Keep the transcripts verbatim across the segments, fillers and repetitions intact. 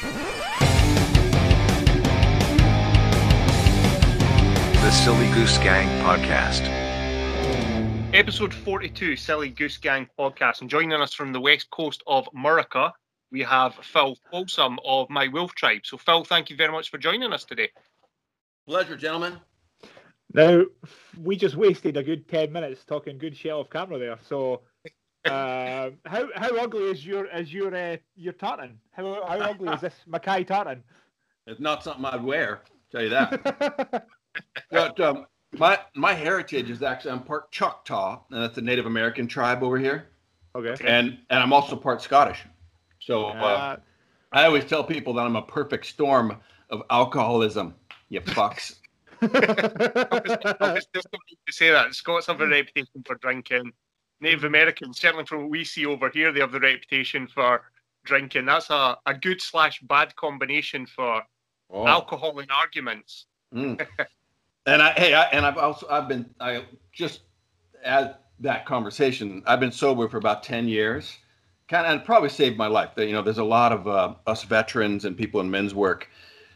The Silly Goose Gang Podcast. Episode forty-two, Silly Goose Gang Podcast. And joining us from the west coast of Murica, we have Phil Folsom of My Wolf Tribe. So Phil, thank you very much for joining us today. Pleasure, gentlemen. Now, we just wasted a good ten minutes talking good shit off camera there. So uh, how how ugly is your is your uh, your tartan? How how ugly is this MacKay tartan? It's not something I'd wear, tell you that. But um, my my heritage is actually, I'm part Choctaw, and that's a Native American tribe over here. Okay. And and I'm also part Scottish. So uh, uh, I always tell people that I'm a perfect storm of alcoholism, you fucks. I was just going to say that. Scots have a reputation for drinking. Native Americans, certainly from what we see over here, they have the reputation for drinking. That's a, a good slash bad combination for oh. alcohol and arguments. Mm. And I, hey, I, and I've also, I've been, I just as that conversation, I've been sober for about ten years, kind of, and probably saved my life. You know, there's a lot of uh, us veterans and people in men's work.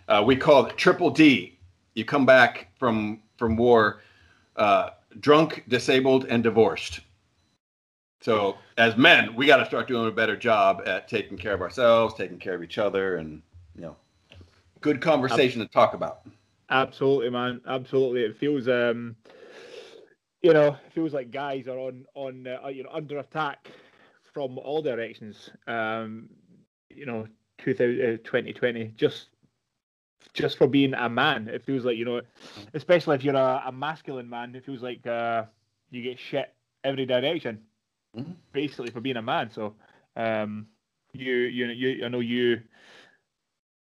Uh, we call it triple D. You come back from, from war, uh, drunk, disabled, and divorced. So as men, we got to start doing a better job at taking care of ourselves, taking care of each other, and, you know, good conversation to talk about. Absolutely, man. Absolutely. It feels, um, you know, it feels like guys are on, on, uh, you know, under attack from all directions. Um, you know, twenty twenty, just, just for being a man. It feels like, you know, especially if you're a, a masculine man, it feels like uh, you get shit every direction, mm-hmm. basically for being a man. So, um, you, you, you, I know you.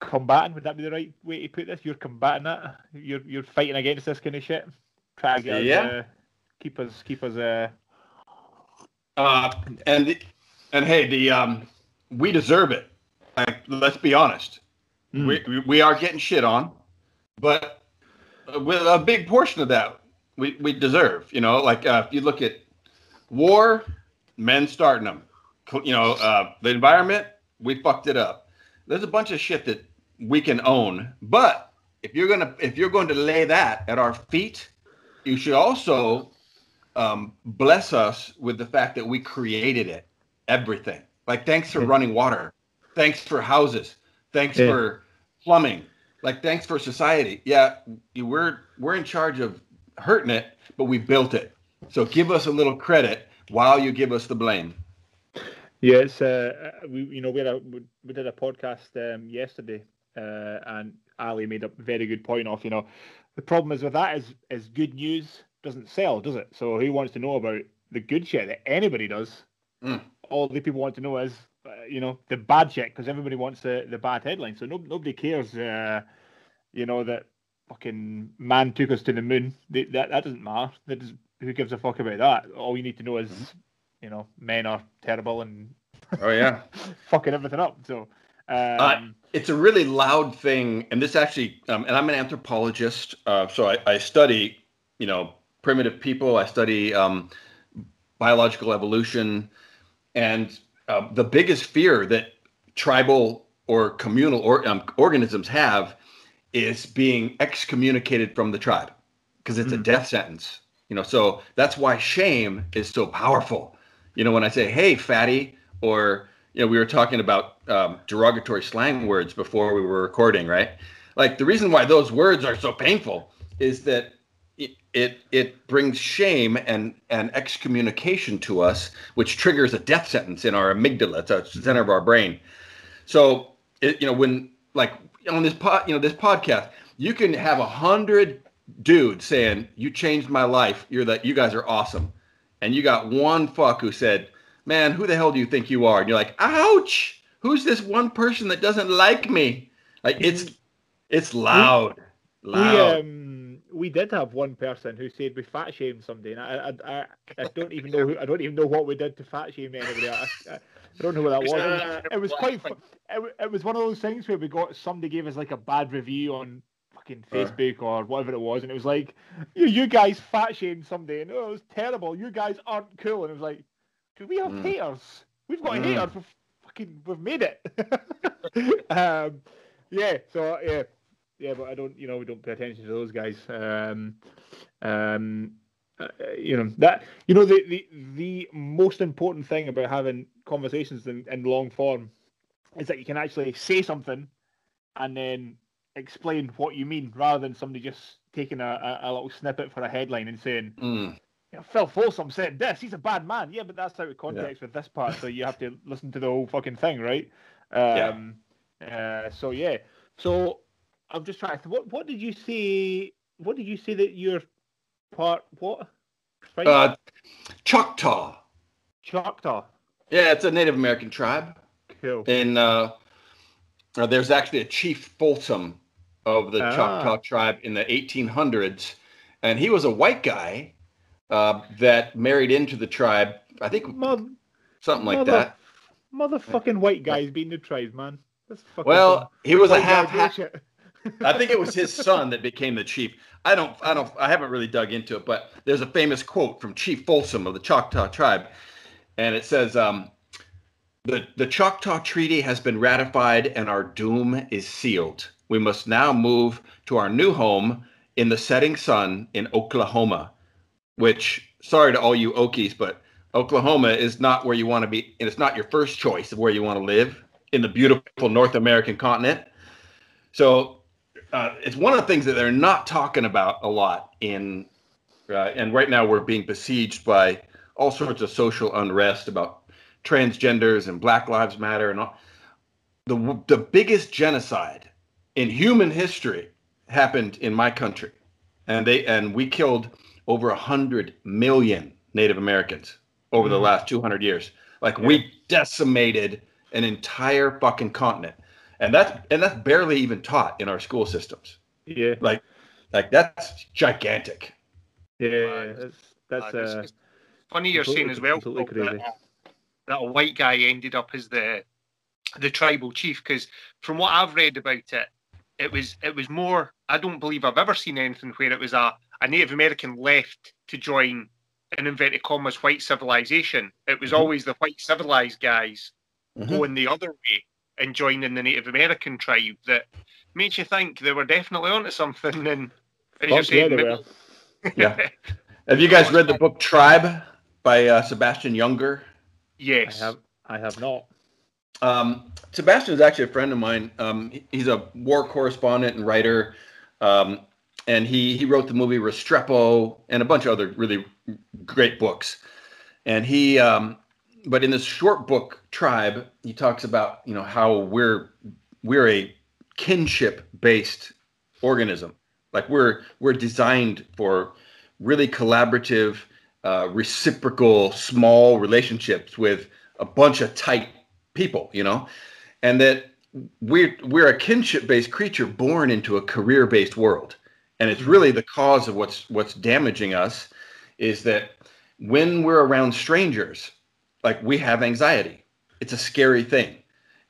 Combating, would that be the right way to put this? You're combating that. You're you're fighting against this kind of shit. Try to get yeah. us, uh, keep us keep us. Uh... Uh, and the, and hey, the um, we deserve it. Like, let's be honest, mm. we we are getting shit on, but with a big portion of that we we deserve. You know, like uh, if you look at war, men starting them. You know, uh, the environment, we fucked it up. There's a bunch of shit that we can own, but if you're gonna if you're going to lay that at our feet, you should also um, bless us with the fact that we created it. Everything, like thanks for yeah. running water, thanks for houses, thanks yeah. for plumbing, like thanks for society. Yeah, we're we're in charge of hurting it, but we built it. So give us a little credit while you give us the blame. Yes, uh, we you know we, had a, we did a podcast um, yesterday, uh, and Ali made a very good point of, you know, the problem is with that is is good news doesn't sell, does it? So who wants to know about the good shit that anybody does? Mm. All the people want to know is uh, you know, the bad shit, because everybody wants the the bad headline. So no, nobody cares, uh, you know, that fucking man took us to the moon. They, that that doesn't matter. That doesn't, who gives a fuck about that? All you need to know is. Mm-hmm. You know, men are terrible and oh yeah, fucking everything up. So um, uh, it's a really loud thing, and this actually, um, and I'm an anthropologist, uh, so I, I study, you know, primitive people. I study um, biological evolution, and uh, the biggest fear that tribal or communal or, um, organisms have is being excommunicated from the tribe, because it's mm. a death sentence. You know, so that's why shame is so powerful. You know, when I say, hey, fatty, or, you know, we were talking about um, derogatory slang words before we were recording, right? Like, the reason why those words are so painful is that it it, it brings shame and, and excommunication to us, which triggers a death sentence in our amygdala. It's the center of our brain. So, it, you know, when, like, on this pod, you know, this podcast, you can have a hundred dudes saying, you changed my life, you're that, you guys are awesome. And you got one fuck who said, man, who the hell do you think you are? And you're like, ouch, who's this one person that doesn't like me? Like, it's it's loud. We, loud. We, um, we did have one person who said we fat shamed somebody, and I I, I, I don't even know who, I don't even know what we did to fat shame anybody. I, I, I don't know what that was. Uh, it was quite it, it was one of those things where we got somebody gave us like a bad review on fucking Facebook uh, or whatever it was, and it was like, you, you guys fat shamed somebody, and oh, it was terrible, you guys aren't cool. And it was like, do we have mm. haters? We've got mm. haters for fucking, we've made it. um, yeah, so, yeah, yeah, but I don't, you know, we don't pay attention to those guys. Um, um, uh, you know, that, you know, the, the, the most important thing about having conversations in, in long form is that you can actually say something and then explain what you mean, rather than somebody just taking a, a, a little snippet for a headline and saying, mm. you know, Phil Folsom said this, he's a bad man. Yeah, but that's out of context yeah. with this part, so you have to listen to the whole fucking thing, right? Um, yeah. Uh, so, yeah. So, I'm just trying to... What, what did you say... What did you say that your part... What? Uh, Choctaw. Choctaw. Yeah, it's a Native American tribe. Cool. And uh, there's actually a Chief Folsom of the ah. Choctaw tribe in the eighteen hundreds, and he was a white guy uh, that married into the tribe. I think mother, something like mother, that. Motherfucking white guys being the tribe, man. That's fucking well, fun. He was white a half. half I think it was his son that became the chief. I don't, I don't, I haven't really dug into it, but there's a famous quote from Chief Folsom of the Choctaw tribe, and it says, um, "the the Choctaw Treaty has been ratified, and our doom is sealed. We must now move to our new home in the setting sun in Oklahoma," which, sorry to all you Okies, but Oklahoma is not where you want to be, and it's not your first choice of where you want to live in the beautiful North American continent. So uh, it's one of the things that they're not talking about a lot in, uh, and right now we're being besieged by all sorts of social unrest about transgenders and Black Lives Matter and all. The, the biggest genocide in human history happened in my country, and they and we killed over a hundred million Native Americans over mm-hmm. the last two hundred years. Like yeah. we decimated an entire fucking continent, and that's and that's barely even taught in our school systems. Yeah, like like that's gigantic. Yeah, that's that's uh, it's funny you're saying as well. That, that a white guy ended up as the the tribal chief, because from what I've read about it, it was it was more. I don't believe I've ever seen anything where it was a, a Native American left to join an inverted commas white civilization. It was mm-hmm. always the white civilized guys mm-hmm. going the other way and joining the Native American tribe. That made you think they were definitely onto something. And as you're saying, maybe... yeah. Have you guys read the book Tribe by uh, Sebastian Younger? Yes, I have. I have not. Um, Sebastian is actually a friend of mine. Um, he's a war correspondent and writer, um, and he he wrote the movie Restrepo and a bunch of other really great books. And he, um, but in this short book Tribe, he talks about you know how we're we're a kinship based organism, like we're we're designed for really collaborative, uh, reciprocal, small relationships with a bunch of tight people, you know, and that we're we're a kinship-based creature born into a career-based world, and it's really the cause of what's what's damaging us is that when we're around strangers, like we have anxiety. It's a scary thing,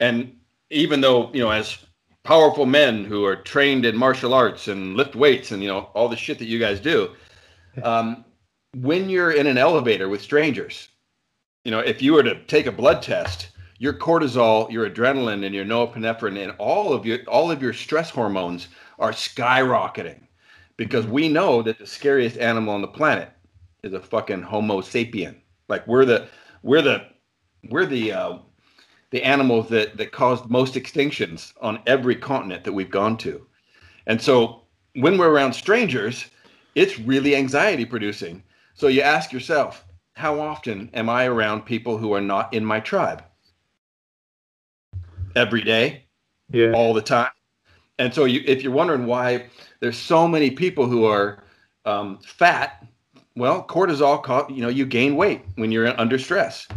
and even though you know, as powerful men who are trained in martial arts and lift weights and you know all the shit that you guys do, um, when you're in an elevator with strangers, you know, if you were to take a blood test, your cortisol, your adrenaline, and your norepinephrine, and all of your all of your stress hormones are skyrocketing, because we know that the scariest animal on the planet is a fucking Homo sapien. Like we're the we're the we're the uh, the animals that that caused most extinctions on every continent that we've gone to, and so when we're around strangers, it's really anxiety producing. So you ask yourself, how often am I around people who are not in my tribe? Every day, yeah, all the time. And so you, if you're wondering why there's so many people who are um, fat, well, cortisol, co- you know, you gain weight when you're under stress.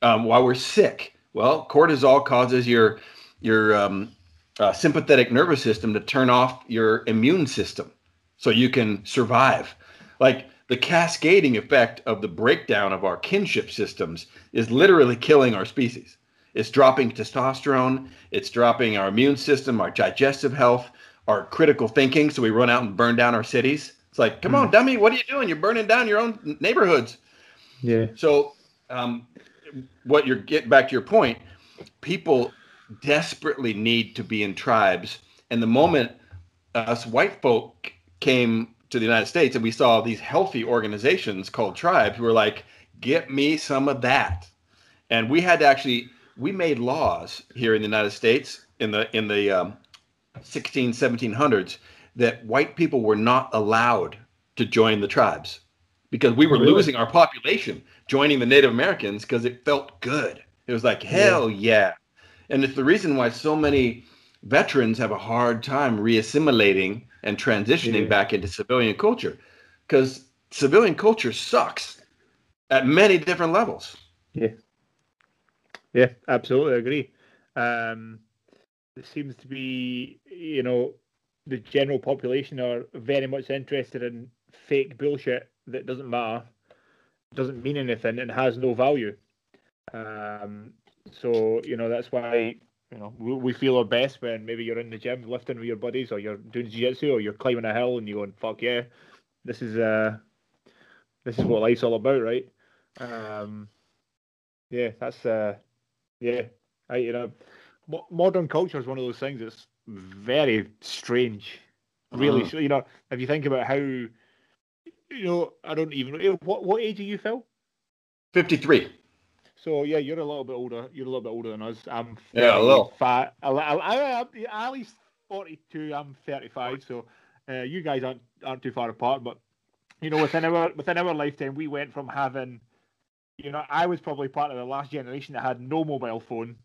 Um, while we're sick, well, cortisol causes your, your um, uh, sympathetic nervous system to turn off your immune system so you can survive. Like the cascading effect of the breakdown of our kinship systems is literally killing our species. It's dropping testosterone, it's dropping our immune system, our digestive health, our critical thinking, so we run out and burn down our cities. It's like, come mm. on, dummy, what are you doing? You're burning down your own neighborhoods. Yeah. So um, what you're, get back to your point, people desperately need to be in tribes. And the moment us white folk came to the United States and we saw these healthy organizations called tribes, we were like, get me some of that. And we had to actually, we made laws here in the United States in the in the um, sixteen, seventeen hundreds that white people were not allowed to join the tribes because we were really? losing our population, joining the Native Americans because it felt good. It was like, hell yeah. yeah. And it's the reason why so many veterans have a hard time re-assimilating and transitioning yeah. back into civilian culture, because civilian culture sucks at many different levels. Yeah. Yeah, absolutely agree. Um, it seems to be, you know, the general population are very much interested in fake bullshit that doesn't matter, doesn't mean anything, and has no value. Um, so, you know, that's why, you know, we, we feel our best when maybe you're in the gym lifting with your buddies, or you're doing jiu-jitsu, or you're climbing a hill and you're going, fuck yeah, this is uh, this is what life's all about, right? Um, yeah, that's... Uh, Yeah, I, you know, modern culture is one of those things that's very strange, really. Uh-huh. So, you know, if you think about how, you know, I don't even know, what, what age are you, Phil? fifty-three. So, yeah, you're a little bit older. You're a little bit older than us. I'm yeah, a little. I, I, I'm at least forty-two. I'm thirty-five. So uh, you guys aren't aren't too far apart. But, you know, within our, within our lifetime, we went from having... You know, I was probably part of the last generation that had no mobile phone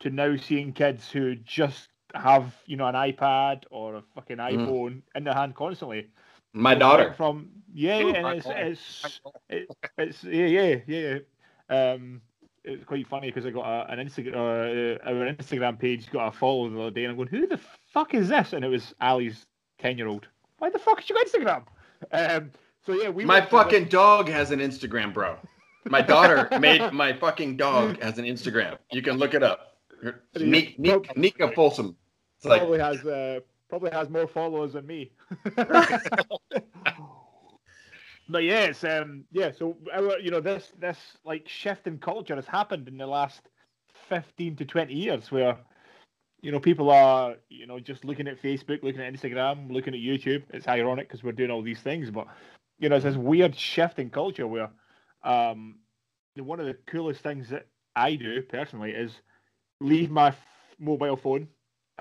to now seeing kids who just have, you know, an iPad or a fucking iPhone mm. in their hand constantly. My it's daughter. From, yeah, Ooh, and it's, it's, it's, it's, yeah, yeah, yeah. Um, it's quite funny because I got a, an Instagram, uh, our Instagram page got a follow the other day, and I'm going, who the fuck is this? And it was Ali's ten-year-old. Why the fuck is your Instagram? Um, so, yeah, we. My fucking this. dog has an Instagram, bro. My daughter made my fucking dog as an Instagram. You can look it up. Ni- Ni- Nika Folsom. It's like, probably has uh, probably has more followers than me. But yes, um, yeah. So our, you know, this this like shift in culture has happened in the last fifteen to twenty years, where you know people are you know just looking at Facebook, looking at Instagram, looking at YouTube. It's ironic because we're doing all these things, but you know it's this weird shift in culture where. Um, one of the coolest things that I do personally is leave my f- mobile phone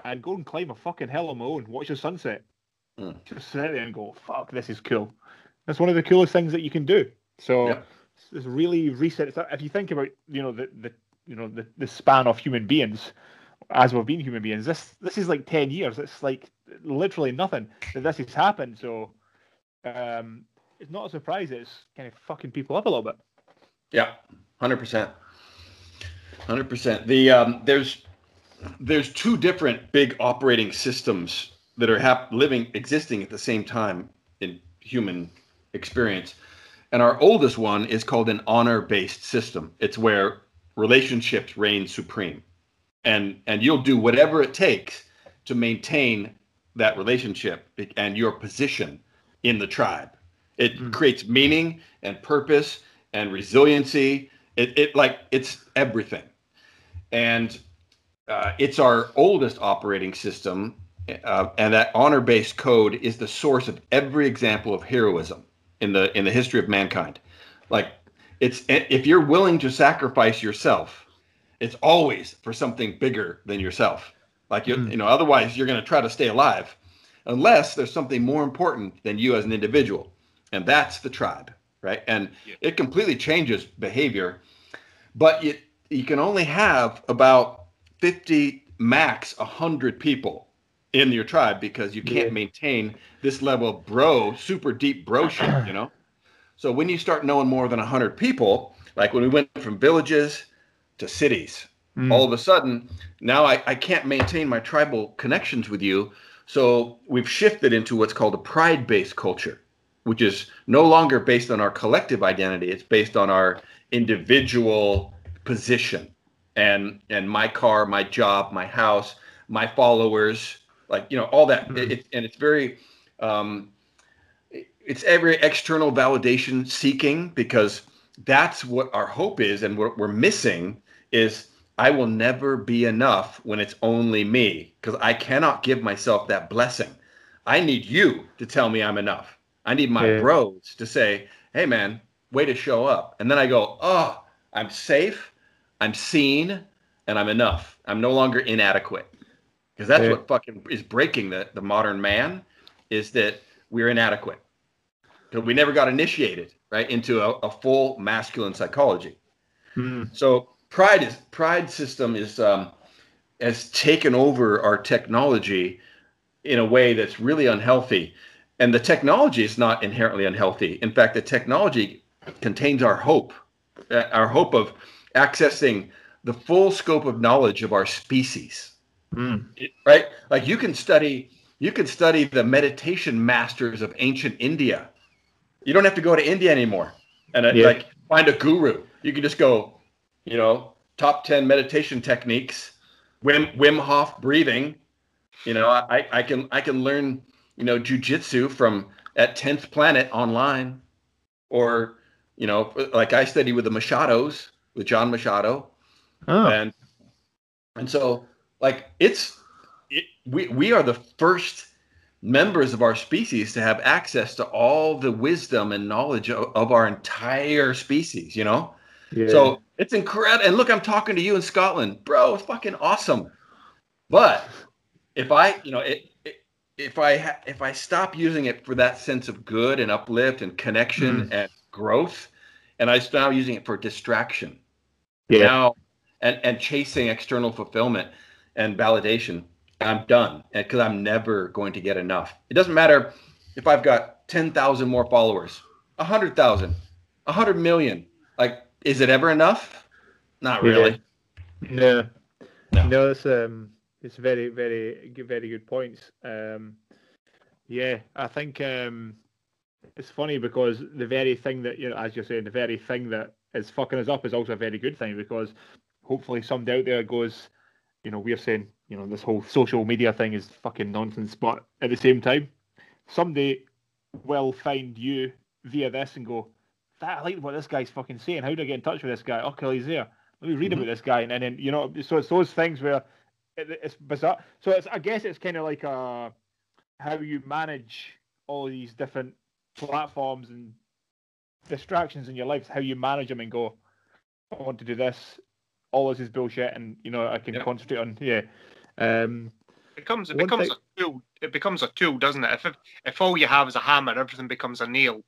and go and climb a fucking hill on my own, watch the sunset. Mm. Just sit there and go, fuck, this is cool. That's one of the coolest things that you can do. So yeah. it's, it's really reset. It's, if you think about, you know, the, the you know the, the span of human beings as we've been human beings, this this is like ten years. It's like literally nothing that this has happened. So. Um, It's not a surprise. It's kind of fucking people up a little bit. Yeah, hundred percent, hundred percent. The um, there's there's two different big operating systems that are hap- living existing at the same time in human experience, and our oldest one is called an honor-based system. It's where relationships reign supreme, and and you'll do whatever it takes to maintain that relationship and your position in the tribe. It creates meaning and purpose and resiliency. It, it like it's everything, and uh, it's our oldest operating system. Uh, and that honor-based code is the source of every example of heroism in the in the history of mankind. Like it's if you're willing to sacrifice yourself, it's always for something bigger than yourself. Like you, mm. you know, otherwise you're going to try to stay alive, unless there's something more important than you as an individual. And that's the tribe, right? And yeah. it completely changes behavior. But you, you can only have about fifty, max one hundred people in your tribe because you can't yeah. maintain this level of bro, super deep bro shit, you know? So when you start knowing more than one hundred people, like when we went from villages to cities, mm. all of a sudden, now I, I can't maintain my tribal connections with you. So we've shifted into what's called a pride-based culture, which is no longer based on our collective identity. It's based on our individual position and and my car, my job, my house, my followers, like, you know, all that. Mm-hmm. It, and it's very, um, it's every external validation seeking, because that's what our hope is. And what we're missing is I will never be enough when it's only me, because I cannot give myself that blessing. I need you to tell me I'm enough. I need my yeah. bros to say, hey, man, way to show up. And then I go, oh, I'm safe, I'm seen, and I'm enough. I'm no longer inadequate. Because that's yeah. what fucking is breaking the, the modern man, is that we're inadequate. Because we never got initiated, right, into a, a full masculine psychology. Mm. So pride is pride system is um, has taken over our technology in a way that's really unhealthy. And the technology is not inherently unhealthy. In fact, the technology contains our hope, our hope of accessing the full scope of knowledge of our species. Mm. Right? Like you can study, you can study the meditation masters of ancient India. You don't have to go to India anymore and yeah. like find a guru. You can just go, you know, top ten meditation techniques, Wim, Wim Hof breathing. You know, I, I can I can learn, you know, jujitsu from at tenth Planet online, or, you know, like I study with the Machados, with John Machado. Oh. And and so like it's it, we we are the first members of our species to have access to all the wisdom and knowledge of, of our entire species, you know? Yeah. So it's incredible. And look, I'm talking to you in Scotland, bro. It's fucking awesome. But if I, you know, it, it, if I ha- if I stop using it for that sense of good and uplift and connection mm-hmm. and growth, and I stop using it for distraction, yeah, now, and and chasing external fulfillment and validation, I'm done, because I'm never going to get enough. It doesn't matter if I've got ten thousand more followers, one hundred thousand, one hundred million. Like, is it ever enough? Not really. Yeah. No. No, no it's, um, it's very, very, very good points. Um, yeah, I think um, it's funny because the very thing that, you know, as you're saying, the very thing that is fucking us up is also a very good thing, because hopefully somebody out there goes, you know, we're saying, you know, this whole social media thing is fucking nonsense. But at the same time, somebody will find you via this and go, that, I like what this guy's fucking saying. How do I get in touch with this guy? Oh, cool, he's there. Let me read mm-hmm. about this guy. And, and then, you know, so it's those things where it, it's bizarre. So it's, I guess it's kind of like a, how you manage all these different platforms and distractions in your life. It's how you manage them and go, I want to do this. All this is bullshit, and, you know, I can yep. concentrate on, yeah. Um, it becomes it becomes thing... a tool. It becomes a tool, doesn't it? If, if if all you have is a hammer, everything becomes a nail.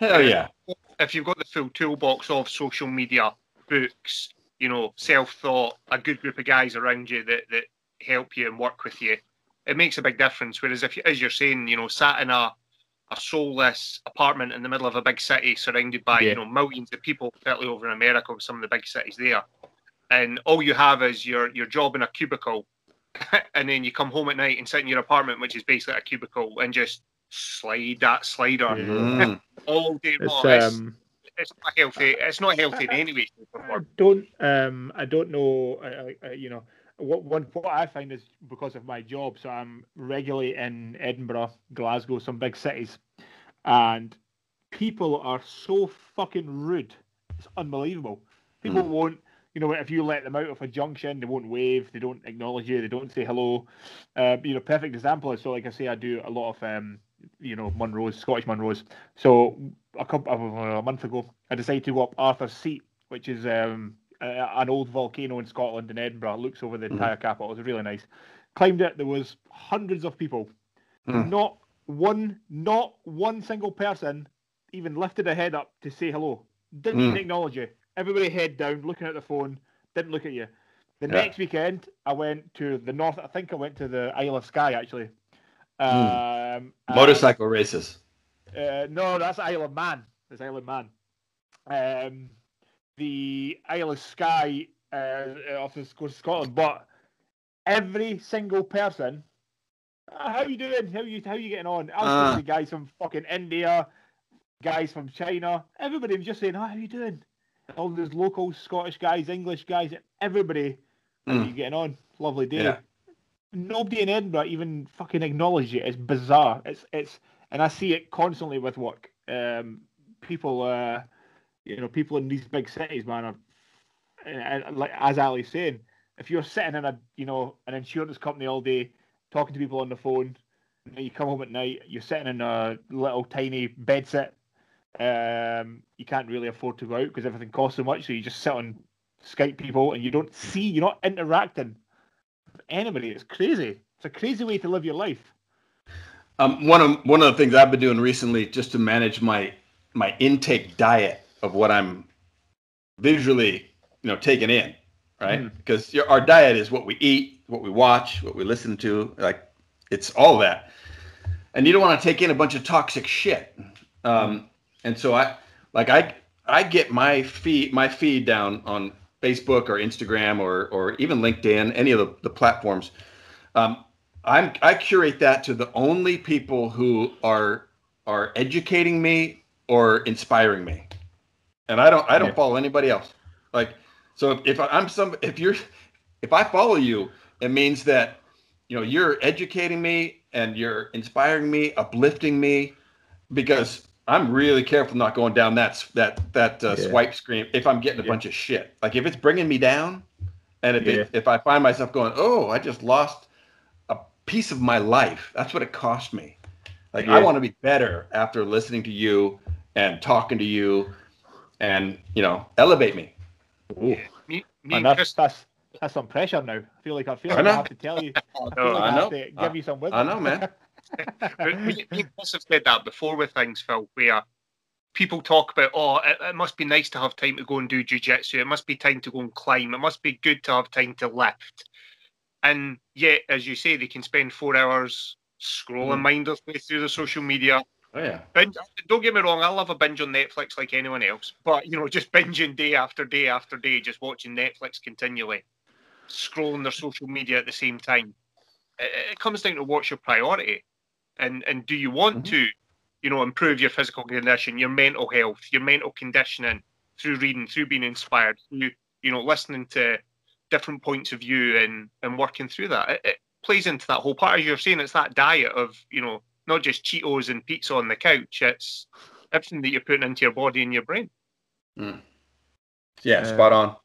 Hell um, yeah! If you've got the full toolbox of social media, books, you know, self-thought, a good group of guys around you that that help you and work with you, it makes a big difference. Whereas if you, as you're saying, you know, sat in a a soulless apartment in the middle of a big city, surrounded by yeah. you know millions of people, particularly over in America, with some of the big cities there. And all you have is your, your job in a cubicle, and then you come home at night and sit in your apartment, which is basically a cubicle, and just slide that slider mm. all day long. It's, um, it's, it's not healthy. It's not healthy I, anyway. I don't. Um, I don't know. I, I, you know, what one what I find is because of my job. So I'm regularly in Edinburgh, Glasgow, some big cities, and people are so fucking rude. It's unbelievable. People mm. won't. You know, if you let them out of a junction, they won't wave, they don't acknowledge you, they don't say hello. Uh, you know, perfect example is, so like I say, I do a lot of, um, you know, Munros, Scottish Munros. So a couple uh, a month ago, I decided to go up Arthur's Seat, which is um, a, an old volcano in Scotland, in Edinburgh. It looks over the mm. entire capital. It was really nice. Climbed it. There was hundreds of people. Mm. Not one, not one single person even lifted a head up to say hello. Didn't mm. even acknowledge you. Everybody head down, looking at the phone, didn't look at you. The yeah. next weekend, I went to the north. I think I went to the Isle of Skye, actually. Mm. Um, Motorcycle and, races. Uh, no, that's Isle of Man. That's Isle of Man. Um, the Isle of Skye, uh, off the coast of Scotland. But every single person, uh, how are you doing? How are you, how are you getting on? I was uh. the guys from fucking India, guys from China. Everybody was just saying, oh, how are you doing? All those local Scottish guys, English guys, everybody. How mm. are you getting on? Lovely day. Yeah. Nobody in Edinburgh even fucking acknowledged it. It's bizarre. It's it's, and I see it constantly with work. Um, people, uh, you know, people in these big cities, man. Are, and, and like as Ali's saying, if you're sitting in a, you know, an insurance company all day, talking to people on the phone, and you come home at night, you're sitting in a little tiny bed sit. Um, you can't really afford to go out because everything costs so much. So you just sit on Skype people, and you don't see, you're not interacting with anybody. It's crazy. It's a crazy way to live your life. Um, one of one of the things I've been doing recently, just to manage my my intake diet of what I'm visually, you know, taking in, right? Mm. Because your, our diet is what we eat, what we watch, what we listen to, like it's all that. And you don't want to take in a bunch of toxic shit. Um, mm. And so I, like I, I get my feed my feed down on Facebook or Instagram or or even LinkedIn, any of the, the platforms. Um, I'm, I curate that to the only people who are are educating me or inspiring me, and I don't I don't yeah. follow anybody else. Like, so if, if I'm some if you're if I follow you, it means that, you know, you're educating me and you're inspiring me, uplifting me, because I'm really careful not going down that that that uh, yeah. swipe screen if I'm getting a yeah. bunch of shit. Like if it's bringing me down, and if yeah. it, if I find myself going, oh, I just lost piece of my life. That's what it cost me. Like yeah. I want to be better after listening to you and talking to you, and, you know, elevate me. Ooh. Me, me and Chris, that's, that's some pressure now. I feel like I feel like I, I have to tell you. I feel no, like I, I have to give I, you some wisdom. I know, man. me, me and Chris have said that before with things, Phil, where people talk about, oh, it, it must be nice to have time to go and do jiu-jitsu. It must be time to go and climb. It must be good to have time to lift. And yet, as you say, they can spend four hours scrolling mm. mindlessly through the social media. Oh, yeah. Binge, don't get me wrong, I love a binge on Netflix like anyone else. But, you know, just binging day after day after day, just watching Netflix continually, scrolling their social media at the same time. It, it comes down to what's your priority. And, and do you want mm-hmm. to, you know, improve your physical condition, your mental health, your mental conditioning through reading, through being inspired, through, you know, listening to different points of view and and working through that. It, it plays into that whole part. As you're saying, it's that diet of, you know, not just Cheetos and pizza on the couch. It's everything that you're putting into your body and your brain. Mm. Yeah, um, spot on.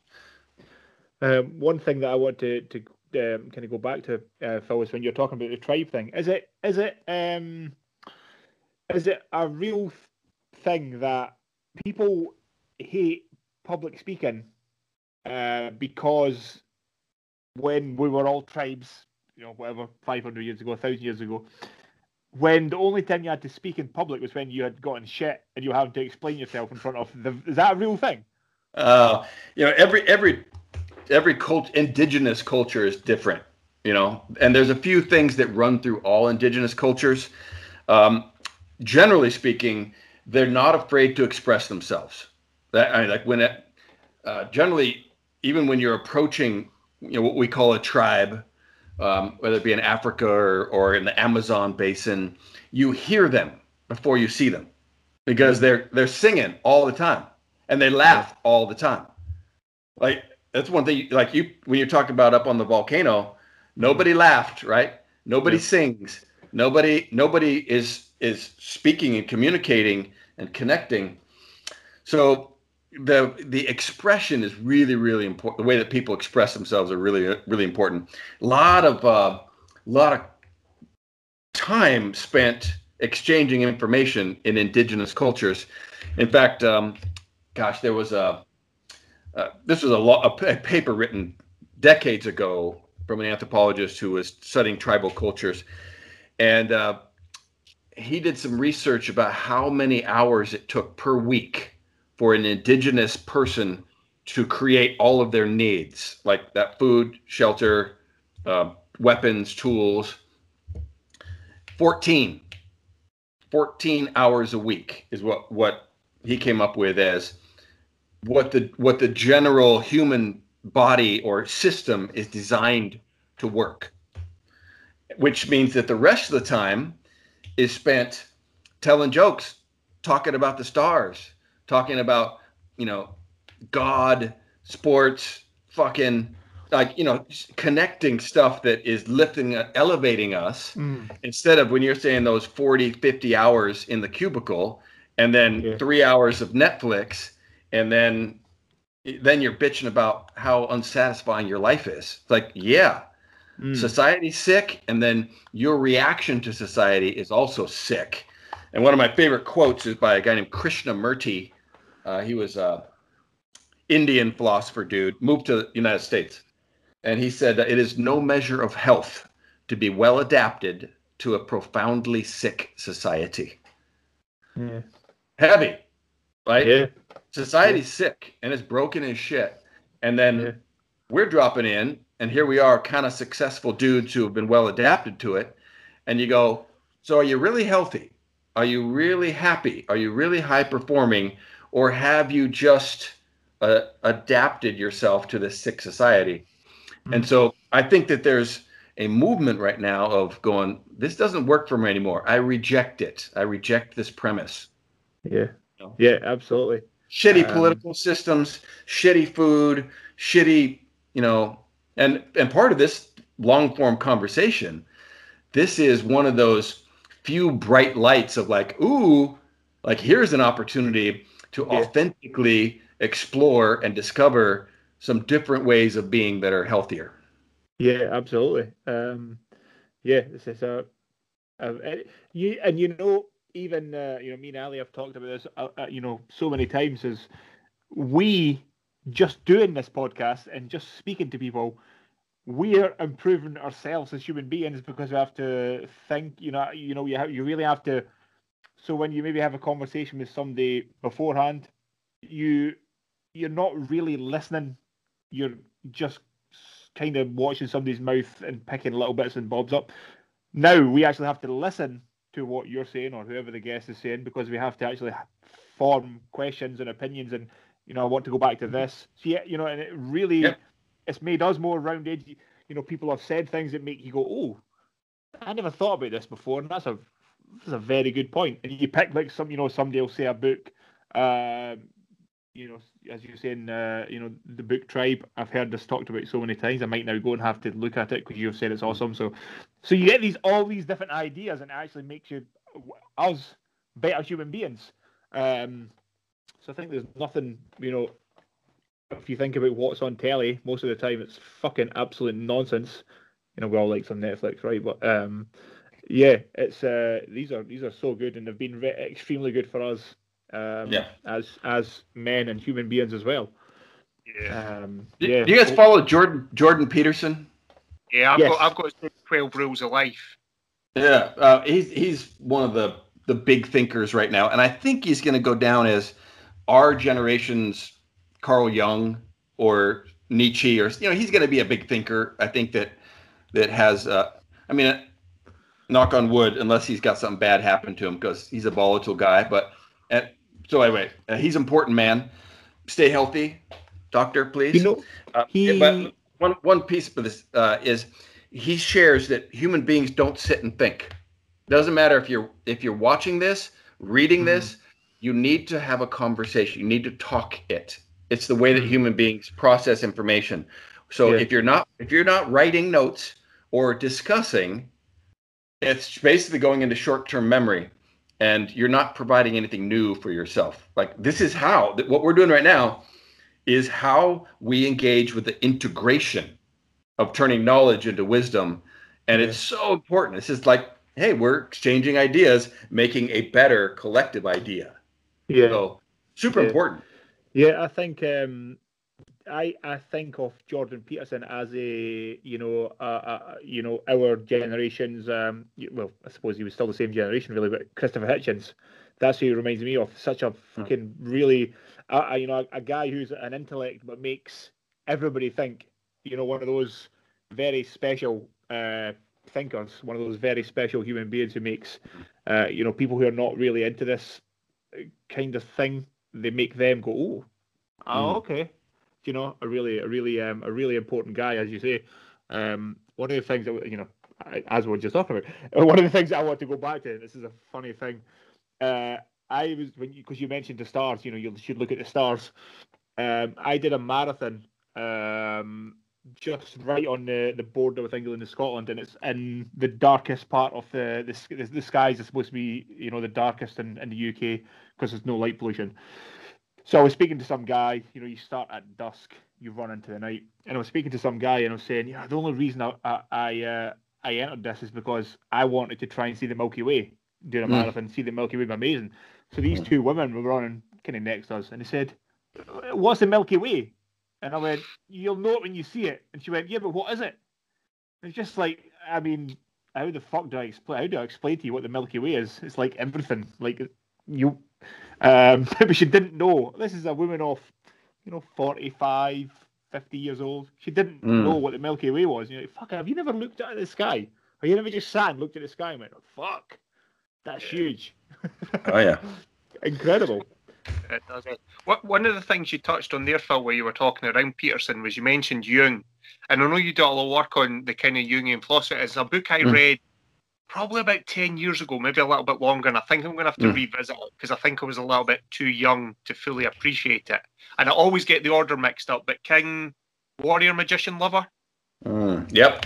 Um, one thing that I want to to um, kind of go back to, uh, Phil, is when you're talking about the tribe thing. Is it is it um, is it a real thing that people hate public speaking? Uh, because when we were all tribes, you know, whatever, five hundred years ago, one thousand years ago, when the only time you had to speak in public was when you had gotten shit and you were having to explain yourself in front of them. Is that a real thing? Uh, you know, every every every cult, indigenous culture is different, you know, and there's a few things that run through all indigenous cultures. Um, generally speaking, they're not afraid to express themselves. That, I mean, like when it, uh, generally... even when you're approaching, you know, what we call a tribe, um, whether it be in Africa or, or in the Amazon basin, you hear them before you see them, because they're they're singing all the time and they laugh all the time. Like that's one thing. Like you, when you're talking about up on the volcano, nobody laughed, right? Nobody yeah. sings. Nobody nobody is is speaking and communicating and connecting. So. The the expression is really, really important. The way that people express themselves are really, really important. A lot of uh, lot of time spent exchanging information in indigenous cultures. In fact, um, gosh, there was a uh, this was a, lo- a paper written decades ago from an anthropologist who was studying tribal cultures, and uh, he did some research about how many hours it took per week for an indigenous person to create all of their needs, like that food, shelter, uh, weapons, tools. fourteen, fourteen hours a week is what, what he came up with as what the, what the general human body or system is designed to work, which means that the rest of the time is spent telling jokes, talking about the stars, talking about, you know, God, sports, fucking, like, you know, connecting stuff that is lifting, uh, elevating us mm. instead of when you're saying those forty, fifty hours in the cubicle and then yeah. three hours of Netflix and then, then you're bitching about how unsatisfying your life is. It's like, yeah, mm. society's sick, and then your reaction to society is also sick. And one of my favorite quotes is by a guy named Krishnamurti. Uh, he was a Indian philosopher dude, moved to the United States. And he said that it is no measure of health to be well adapted to a profoundly sick society. Yeah. Heavy, right? Yeah. Society's sick and it's broken as shit. And then yeah. we're dropping in, and here we are, kind of successful dudes who have been well adapted to it. And you go, so are you really healthy? Are you really happy? Are you really high performing? Or have you just uh, adapted yourself to this sick society? Mm-hmm. And so I think that there's a movement right now of going, this doesn't work for me anymore. I reject it. I reject this premise. Yeah. You know? Yeah, absolutely. Shitty um, political systems, shitty food, shitty, you know, and, and part of this long form conversation, this is one of those few bright lights of like, ooh, like here's an opportunity to yeah. authentically explore and discover some different ways of being that are healthier. Yeah, absolutely. Um, yeah, this is a, a, a you, and you know, even uh, you know, me and Ali have talked about this, uh, uh, you know, so many times. Is we just doing this podcast and just speaking to people, we are improving ourselves as human beings because we have to think. You know, you know, you have, you really have to. So when you maybe have a conversation with somebody beforehand, you you're not really listening. You're just kind of watching somebody's mouth and picking little bits and bobs up. Now we actually have to listen to what you're saying or whoever the guest is saying, because we have to actually form questions and opinions and, you know, I want to go back to this. So yeah, you know, and it really, yep. it's made us more rounded. You know, people have said things that make you go, oh, I never thought about this before. And that's a, that's a very good point. And you pick like some, you know, somebody will say a book, uh, you know, as you're saying, uh, you know, the book Tribe, I've heard this talked about so many times. I might now go and have to look at it because you've said it's awesome. So, so you get these, all these different ideas, and it actually makes you, us, better human beings. Um, so I think there's nothing, you know, if you think about what's on telly, most of the time it's fucking absolute nonsense. You know, we all like some Netflix, right? But um, yeah, it's uh, these are these are so good, and they've been re- extremely good for us. Um, yeah. As as men and human beings as well. Yeah. Um, yeah. Do you guys follow Jordan Jordan Peterson? Yeah, I've yes. got I've got twelve rules of life. Yeah, uh, he's he's one of the the big thinkers right now, and I think he's going to go down as our generation's Carl Jung or Nietzsche, or you know, he's going to be a big thinker. I think that that has, uh, I mean, knock on wood, unless he's got something bad happen to him, because he's a volatile guy, but. And so anyway, uh, he's an important man. Stay healthy, doctor, please. You know, uh, he... But one one piece of this uh, is he shares that human beings don't sit and think. Doesn't matter if you're if you're watching this, reading mm-hmm. this, you need to have a conversation. You need to talk it. It's the way that human beings process information. So yeah. if you're not if you're not writing notes or discussing, it's basically going into short-term memory. And you're not providing anything new for yourself. Like, this is how, what we're doing right now is how we engage with the integration of turning knowledge into wisdom. And yeah. it's so important. This is like, hey, we're exchanging ideas, making a better collective idea. Yeah. So super yeah. important. Yeah, I think um, I I think of Jordan Peterson as a, you know, uh, uh, you know, our generation's, um, well, I suppose he was still the same generation, really, but Christopher Hitchens. That's who he reminds me of. Such a fucking really, uh, you know, a, a guy who's an intellect but makes everybody think. You know, one of those very special uh, thinkers, one of those very special human beings who makes, uh, you know, people who are not really into this kind of thing, they make them go, oh, oh okay. You know, a really, a really, um, a really important guy, as you say. Um, one of the things that, you know, as we're just talking about, one of the things I want to go back to. This is a funny thing. Uh, I was when because you, you mentioned the stars. You know, you should look at the stars. Um, I did a marathon um, just right on the, the border with England and Scotland, and it's in the darkest part of the the, the skies. It's supposed to be, you know, the darkest in, in the U K because there's no light pollution. So I was speaking to some guy, you know, you start at dusk, you run into the night. And I was speaking to some guy and I was saying, you know, the only reason I I I, uh, I entered this is because I wanted to try and see the Milky Way, doing a mm. marathon, see the Milky Way, amazing. So these two women were running kind of next to us and they said, what's the Milky Way? And I went, you'll know it when you see it. And she went, yeah, but what is it? It's just like, I mean, how the fuck do I explain? How do I explain to you what the Milky Way is? It's like everything. Like you, um, but she didn't know. This is a woman of, you know, forty-five, fifty years old. She didn't mm. know what the Milky Way was. And you're like, fuck, have you never looked at the sky? Or you never just sat and looked at the sky and went, oh, fuck, that's huge. Oh yeah, incredible. It does. What, one of the things you touched on there, Phil, where you were talking around Peterson, was you mentioned Jung. And I know you did a lot of work on the kind of Jungian philosophy. It's a book I mm. read probably about ten years ago, maybe a little bit longer, and I think I'm going to have to mm. revisit it because I think I was a little bit too young to fully appreciate it. And I always get the order mixed up, but King, Warrior, Magician, Lover? Mm. Yep.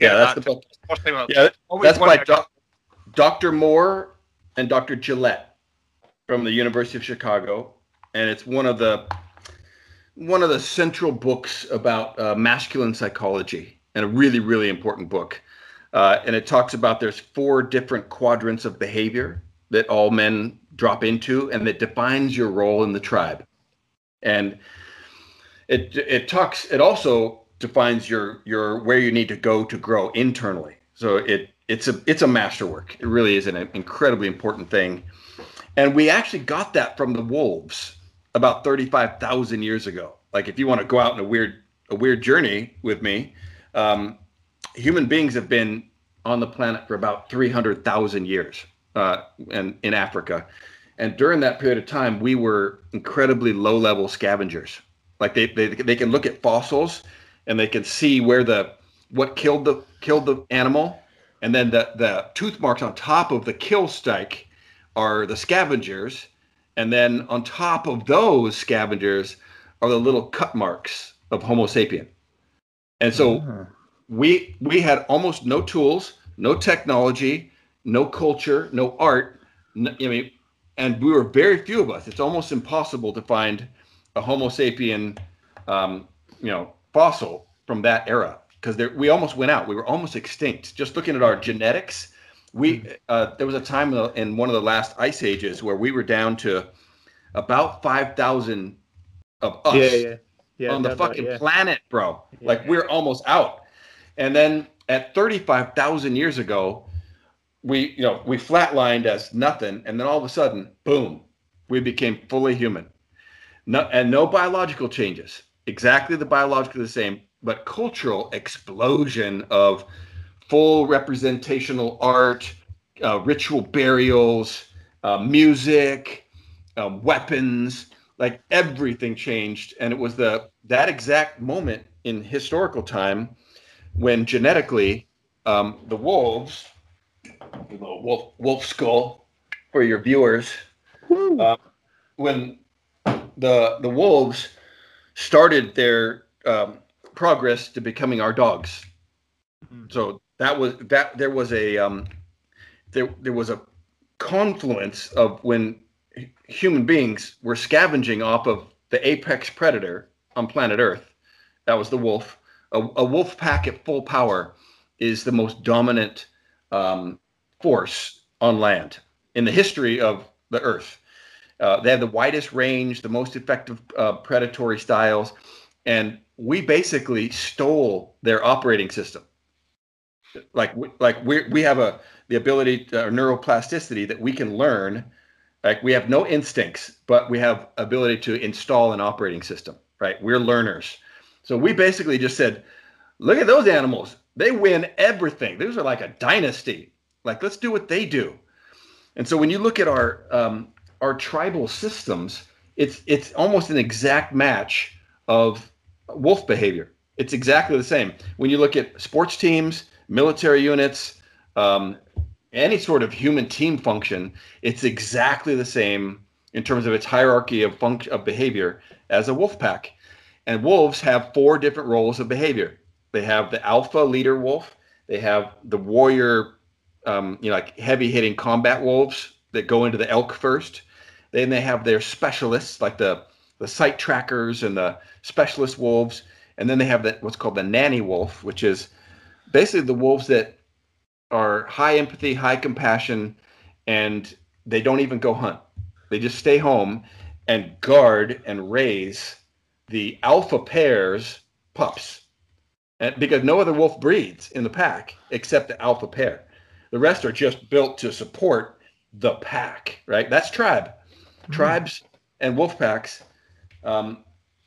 Yeah, that's that the book. First yeah, that's by Doctor Moore and Doctor Gillette from the University of Chicago, and it's one of the one of the central books about uh, masculine psychology, and a really, really important book. Uh, and it talks about there's four different quadrants of behavior that all men drop into, and that defines your role in the tribe. And it it talks it also defines your your where you need to go to grow internally. So it it's a it's a masterwork. It really is an incredibly important thing. And we actually got that from the wolves about thirty-five thousand years ago. Like, if you want to go out on a weird a weird journey with me, um, human beings have been on the planet for about three hundred thousand years uh, and in Africa. And during that period of time, we were incredibly low-level scavengers. Like, they, they they can look at fossils and they can see where the what killed the killed the animal, and then the the tooth marks on top of the kill stake are the scavengers, and then on top of those scavengers are the little cut marks of Homo sapien. And so uh-huh. we we had almost no tools, no technology, no culture, no art. No, I mean, and we were very few of us. It's almost impossible to find a Homo sapien, um, you know, fossil from that era, because we almost went out. We were almost extinct. Just looking at our genetics. We uh, there was a time in one of the last ice ages where we were down to about five thousand of us yeah, yeah. Yeah, on the fucking that, yeah. planet, bro. Yeah. Like, we're almost out. And then at thirty-five thousand years ago, we you know we flatlined as nothing, and then all of a sudden, boom, we became fully human. No, and no biological changes. Exactly the biological the same, but cultural explosion of full representational art, uh, ritual burials, uh, music, uh, weapons, like everything changed. And it was the that exact moment in historical time when genetically um, the wolves, a little wolf, wolf skull for your viewers, uh, when the, the wolves started their um, progress to becoming our dogs. Mm. So That was that there was a um, there there was a confluence of when human beings were scavenging off of the apex predator on planet Earth. That was the wolf. A, a wolf pack at full power is the most dominant um, force on land in the history of the Earth. Uh, they have the widest range, the most effective uh, predatory styles, and we basically stole their operating system. Like, like we we have a the ability to, or neuroplasticity that we can learn. Like, we have no instincts, but we have ability to install an operating system. Right? We're learners. So we basically just said, look at those animals. They win everything. Those are like a dynasty. Like, let's do what they do. And so when you look at our um, our tribal systems, it's it's almost an exact match of wolf behavior. It's exactly the same. When you look at sports teams, military units, um, any sort of human team function, it's exactly the same in terms of its hierarchy of function of behavior as a wolf pack. And wolves have four different roles of behavior. They have the alpha leader wolf. They have the warrior, um, you know, like heavy hitting combat wolves that go into the elk first. Then they have their specialists, like the, the site trackers and the specialist wolves. And then they have the, what's called the nanny wolf, which is basically the wolves that are high empathy, high compassion, and they don't even go hunt. They just stay home and guard and raise the alpha pair's pups. And because no other wolf breeds in the pack except the alpha pair. The rest are just built to support the pack, right? That's tribe. Mm-hmm. Tribes and wolf packs um,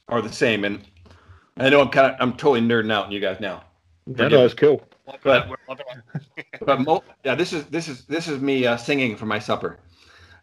are the same. And I know I'm kind of, I'm totally nerding out on you guys now. That was cool. But, but mo- yeah, this is, this is, this is me uh, singing for my supper.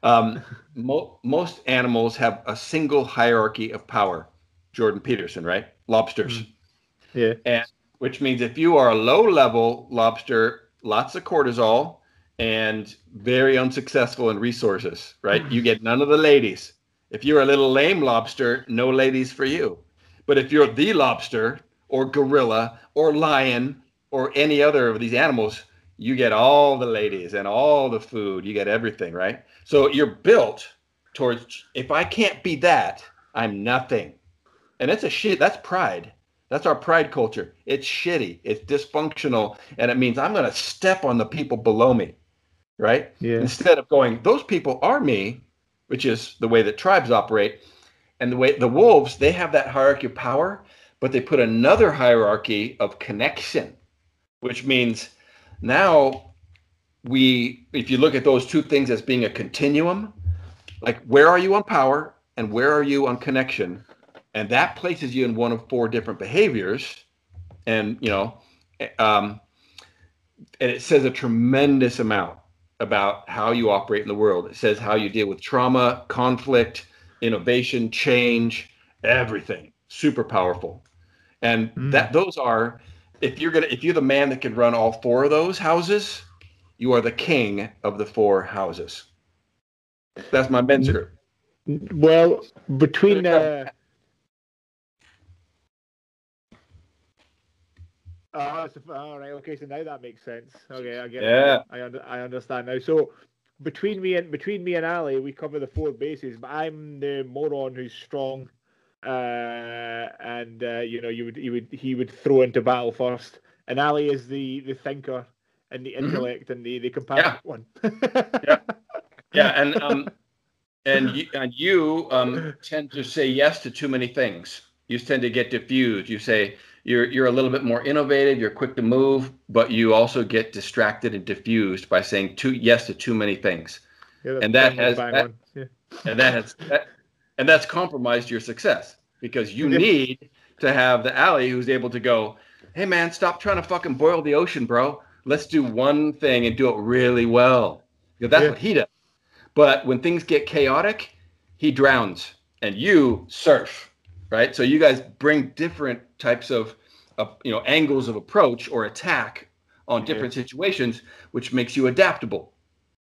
Um, mo- most animals have a single hierarchy of power. Jordan Peterson, right? Lobsters. Mm-hmm. Yeah. And which means if you are a low level lobster, lots of cortisol and very unsuccessful in resources, right? Mm-hmm. You get none of the ladies. If you're a little lame lobster, no ladies for you. But if you're the lobster or gorilla or lion or any other of these animals, you get all the ladies and all the food. You get everything, right? So you're built towards, if I can't be that, I'm nothing. And that's a shit. That's pride. That's our pride culture. It's shitty. It's dysfunctional. And it means I'm going to step on the people below me, right? Yeah. Instead of going, those people are me, which is the way that tribes operate. And the way the wolves, they have that hierarchy of power, but they put another hierarchy of connection, which means now we, if you look at those two things as being a continuum, like where are you on power and where are you on connection? And that places you in one of four different behaviors. And, you know, um, and it says a tremendous amount about how you operate in the world. It says how you deal with trauma, conflict, innovation, change, everything. Super powerful. And mm. that those are, if you're gonna, if you're the man that can run all four of those houses, you are the king of the four houses. That's my men's group. Well, between uh, oh, all right, okay, so now that makes sense. Okay, I get yeah. it. I under, I understand now. So between me and between me and Ali, we cover the four bases, but I'm the moron who's strong. Uh, and uh, you know, you would, you would, he would throw into battle first. And Ali is the, the thinker and the intellect mm-hmm. and the the compassionate yeah. one. yeah, yeah, and um, and you, and you um tend to say yes to too many things. You tend to get diffused. You say you're you're a little bit more innovative. You're quick to move, but you also get distracted and diffused by saying too yes to too many things. Yeah, and that has that, yeah. and that has that. And that's compromised your success because you need to have the ally who's able to go, hey, man, stop trying to fucking boil the ocean, bro. Let's do one thing and do it really well. Because that's yeah. what he does. But when things get chaotic, he drowns and you surf, right? So you guys bring different types of, of you know, angles of approach or attack on yeah. different situations, which makes you adaptable,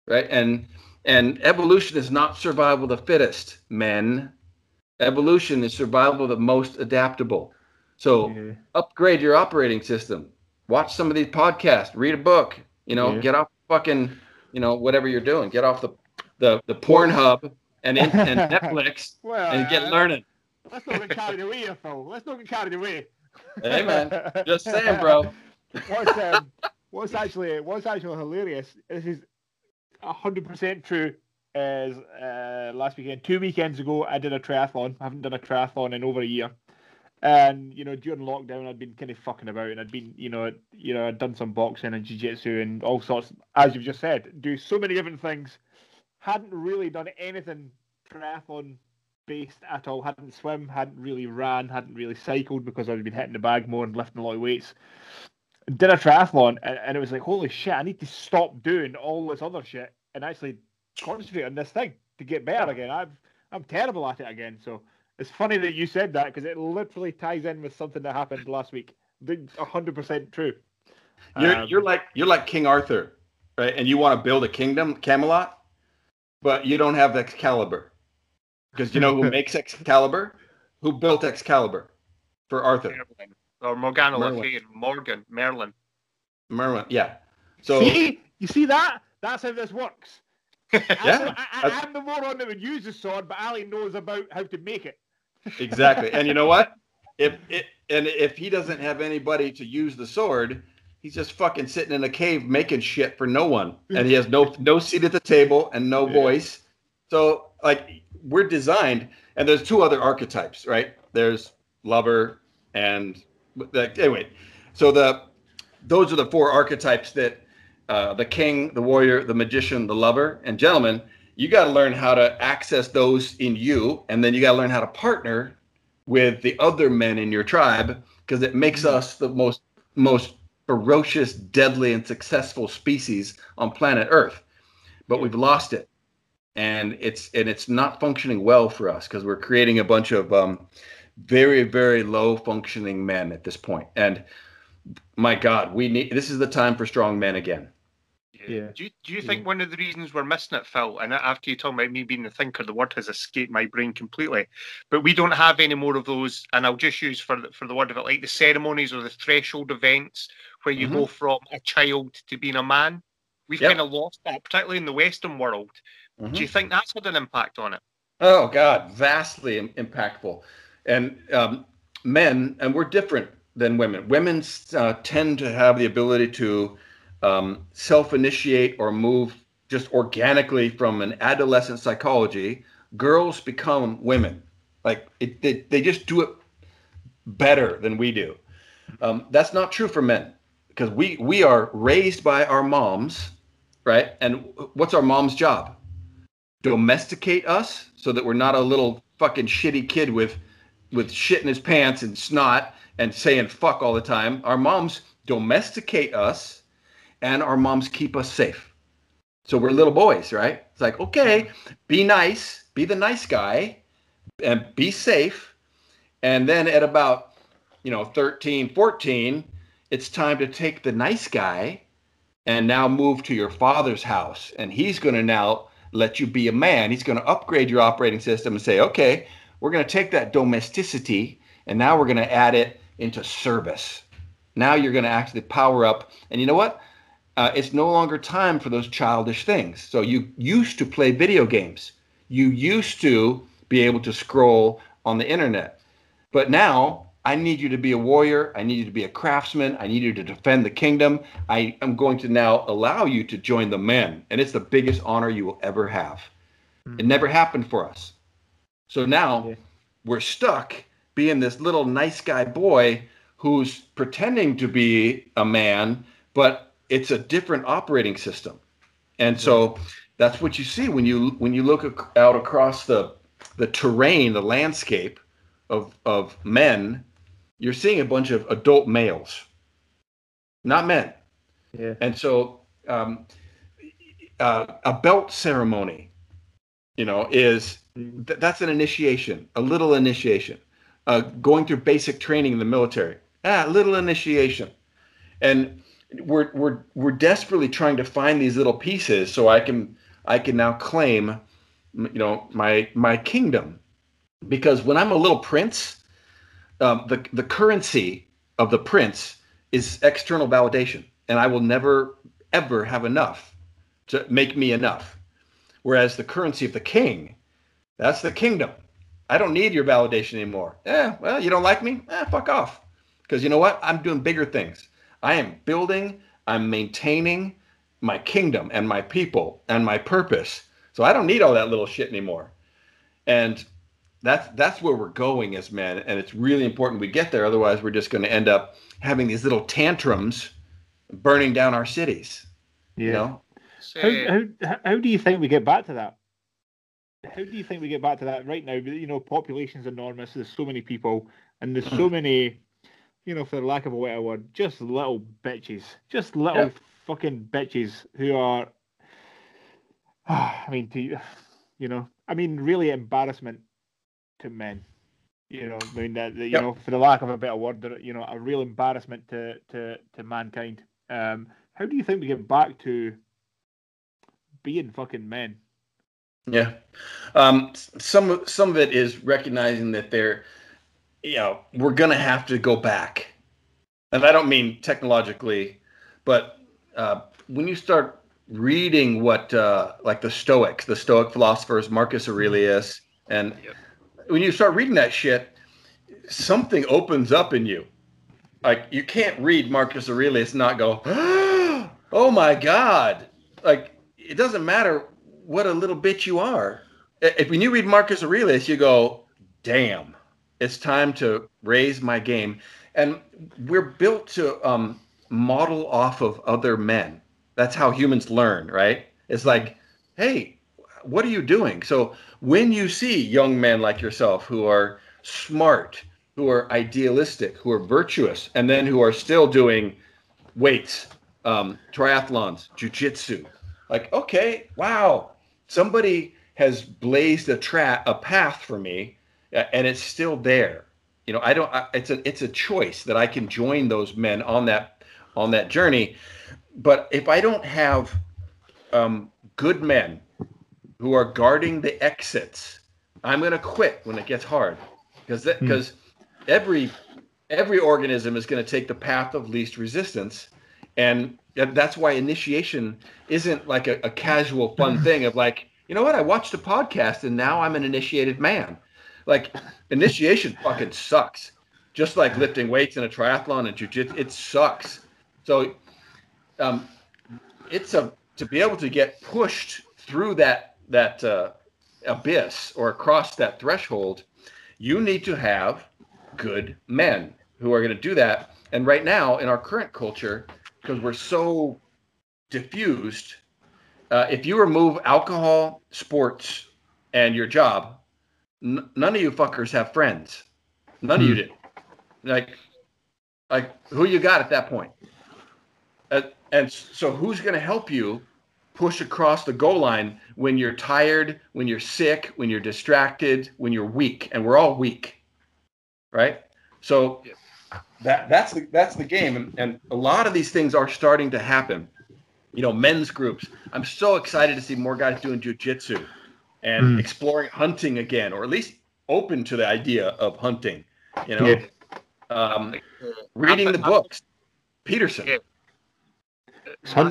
right? And And evolution is not survival of the fittest, men. Evolution is survival of the most adaptable. So yeah. upgrade your operating system. Watch some of these podcasts. Read a book. You know, yeah. get off fucking, you know, whatever you're doing. Get off the the, the Pornhub and, and Netflix well, and get uh, learning. Let's not get carried away, you fool. Let's not get carried away. Hey, man. Just saying, bro. What's, um, what's, actually, what's actually hilarious is... is one hundred percent true is uh, last weekend, two weekends ago, I did a triathlon. I haven't done a triathlon in over a year. And, you know, during lockdown, I'd been kind of fucking about and I'd been, you know, you know, I'd done some boxing and jiu-jitsu and all sorts, as you've just said, do so many different things. Hadn't really done anything triathlon-based at all. Hadn't swim, hadn't really ran, hadn't really cycled because I'd been hitting the bag more and lifting a lot of weights. Did a triathlon and it was like, holy shit, I need to stop doing all this other shit and actually concentrate on this thing to get better again. I've, I'm terrible at it again. So it's funny that you said that because it literally ties in with something that happened last week. one hundred percent true. You're, um, you're like you're like King Arthur, right? And you want to build a kingdom, Camelot, but you don't have Excalibur because you know who makes Excalibur? Who built Excalibur for Arthur? Or Morgana Le Fay, Morgan, Merlin. Merlin, yeah. So see? You see that? That's how this works. Yeah. I, I, I, I'm the moron that would use the sword, but Ali knows about how to make it. Exactly. And you know what? If it, and if he doesn't have anybody to use the sword, he's just fucking sitting in a cave making shit for no one. And he has no no seat at the table and no yeah. voice. So, like, we're designed. And there's two other archetypes, right? There's Lover and, like, anyway. So the those are the four archetypes that uh, the King, the Warrior, the Magician, the Lover, and Gentleman. You got to learn how to access those in you. And then you got to learn how to partner with the other men in your tribe, because it makes us the most most ferocious, deadly, and successful species on planet Earth. But we've lost it. And it's and it's not functioning well for us, because we're creating a bunch of um, very, very low functioning men at this point. And my God, we need this is the time for strong men again. Yeah. Do you, do you think yeah. one of the reasons we're missing it, Phil, and after you talk about me being a thinker, the word has escaped my brain completely, but we don't have any more of those, and I'll just use for the, for the word of it, like the ceremonies or the threshold events where you mm-hmm. go from a child to being a man. We've yep. kind of lost that, particularly in the Western world. Mm-hmm. Do you think that's had an impact on it? Oh, God, vastly impactful. And um, men, and we're different than women. Women uh, tend to have the ability to Um, self-initiate or move just organically from an adolescent psychology. Girls become women. Like, it, they, they just do it better than we do. Um, that's not true for men, because we, we are raised by our moms, right? And what's our mom's job? Domesticate us so that we're not a little fucking shitty kid with, with shit in his pants and snot and saying fuck all the time. Our moms domesticate us. And our moms keep us safe. So we're little boys, right? It's like, okay, be nice, be the nice guy, and be safe. And then at about, you know, thirteen, fourteen, it's time to take the nice guy and now move to your father's house. And he's going to now let you be a man. He's going to upgrade your operating system and say, okay, we're going to take that domesticity and now we're going to add it into service. Now you're going to actually power up. And you know what? Uh, it's no longer time for those childish things. So you used to play video games. You used to be able to scroll on the internet. But now I need you to be a warrior. I need you to be a craftsman. I need you to defend the kingdom. I am going to now allow you to join the men. And it's the biggest honor you will ever have. Mm. It never happened for us. So now yeah. we're stuck being this little nice guy boy who's pretending to be a man, but it's a different operating system. And so that's what you see when you when you look ac- out across the the terrain, the landscape of of men. You're seeing a bunch of adult males, not men. Yeah. And so um, uh, a belt ceremony, you know, is th- that's an initiation, a little initiation. Uh, going through basic training in the military, ah, little initiation. And We're we're we're desperately trying to find these little pieces so I can I can now claim, you know, my my kingdom, because when I'm a little prince, um, the the currency of the prince is external validation, and I will never ever have enough to make me enough. Whereas the currency of the king, that's the kingdom. I don't need your validation anymore. Yeah, well, you don't like me? Eh, fuck off, because you know what? I'm doing bigger things. I am building, I'm maintaining my kingdom and my people and my purpose. So I don't need all that little shit anymore. And that's that's where we're going as men. And it's really important we get there. Otherwise, we're just going to end up having these little tantrums burning down our cities. Yeah. You know? How, how, how do you think we get back to that? How do you think we get back to that right now? You know, population's enormous. There's so many people and there's so many... you know, for lack of a better word, just little bitches, just little yep. fucking bitches who are, I mean, to, you know, I mean, really embarrassment to men, you know, I mean, that, that you yep. know, for the lack of a better word, you know, a real embarrassment to, to, to mankind. Um, how do you think we get back to being fucking men? Yeah. Um, some, some of it is recognizing that they're, you know, we're going to have to go back. And I don't mean technologically, but uh, when you start reading what uh, like the Stoics, the Stoic philosophers, Marcus Aurelius, and yep. when you start reading that shit, something opens up in you. Like, you can't read Marcus Aurelius and not go, oh my God. Like, it doesn't matter what a little bitch you are. If when you read Marcus Aurelius, you go, damn, it's time to raise my game. And we're built to um, model off of other men. That's how humans learn, right? It's like, hey, what are you doing? So when you see young men like yourself who are smart, who are idealistic, who are virtuous, and then who are still doing weights, um, triathlons, jujitsu, like, okay, wow, somebody has blazed a track, a path for me, and it's still there. You know, I don't. I, it's a it's a choice that I can join those men on that on that journey. But if I don't have um, good men who are guarding the exits, I'm going to quit when it gets hard, because because. Every every organism is going to take the path of least resistance, and that's why initiation isn't like a, a casual fun thing of like, you know what, I watched a podcast and now I'm an initiated man. Like, initiation fucking sucks, just like lifting weights in a triathlon and jiu-jitsu, it sucks. So um, it's a to be able to get pushed through that that uh, abyss or across that threshold, you need to have good men who are going to do that. And right now in our current culture, because we're so diffused, uh, if you remove alcohol, sports, and your job, n- none of you fuckers have friends. None mm. of you do. Like, like who you got at that point? Uh, and so who's going to help you push across the goal line when you're tired, when you're sick, when you're distracted, when you're weak? And we're all weak. Right, so that that's the, that's the game, and, and a lot of these things are starting to happen. You know, men's groups. I'm so excited to see more guys doing jiu-jitsu and mm. exploring hunting again, or at least open to the idea of hunting. You know, yeah. um, reading I'm, the I'm, books, Peterson. Yeah. Uh,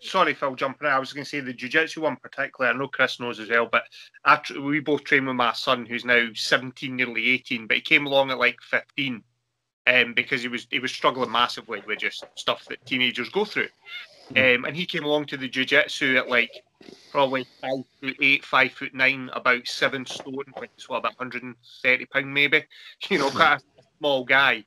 sorry, Phil, jumping in. I was going to say the jiu-jitsu one particularly. I know Chris knows as well, but I tr- we both train with my son, who's now seventeen, nearly eighteen, but he came along at like fifteen um, because he was he was struggling massively with just stuff that teenagers go through. Um, and he came along to the jiu-jitsu at like probably five foot eight, five foot nine, about seven stone, which is what, about one hundred thirty pounds maybe, you know, quite a small guy,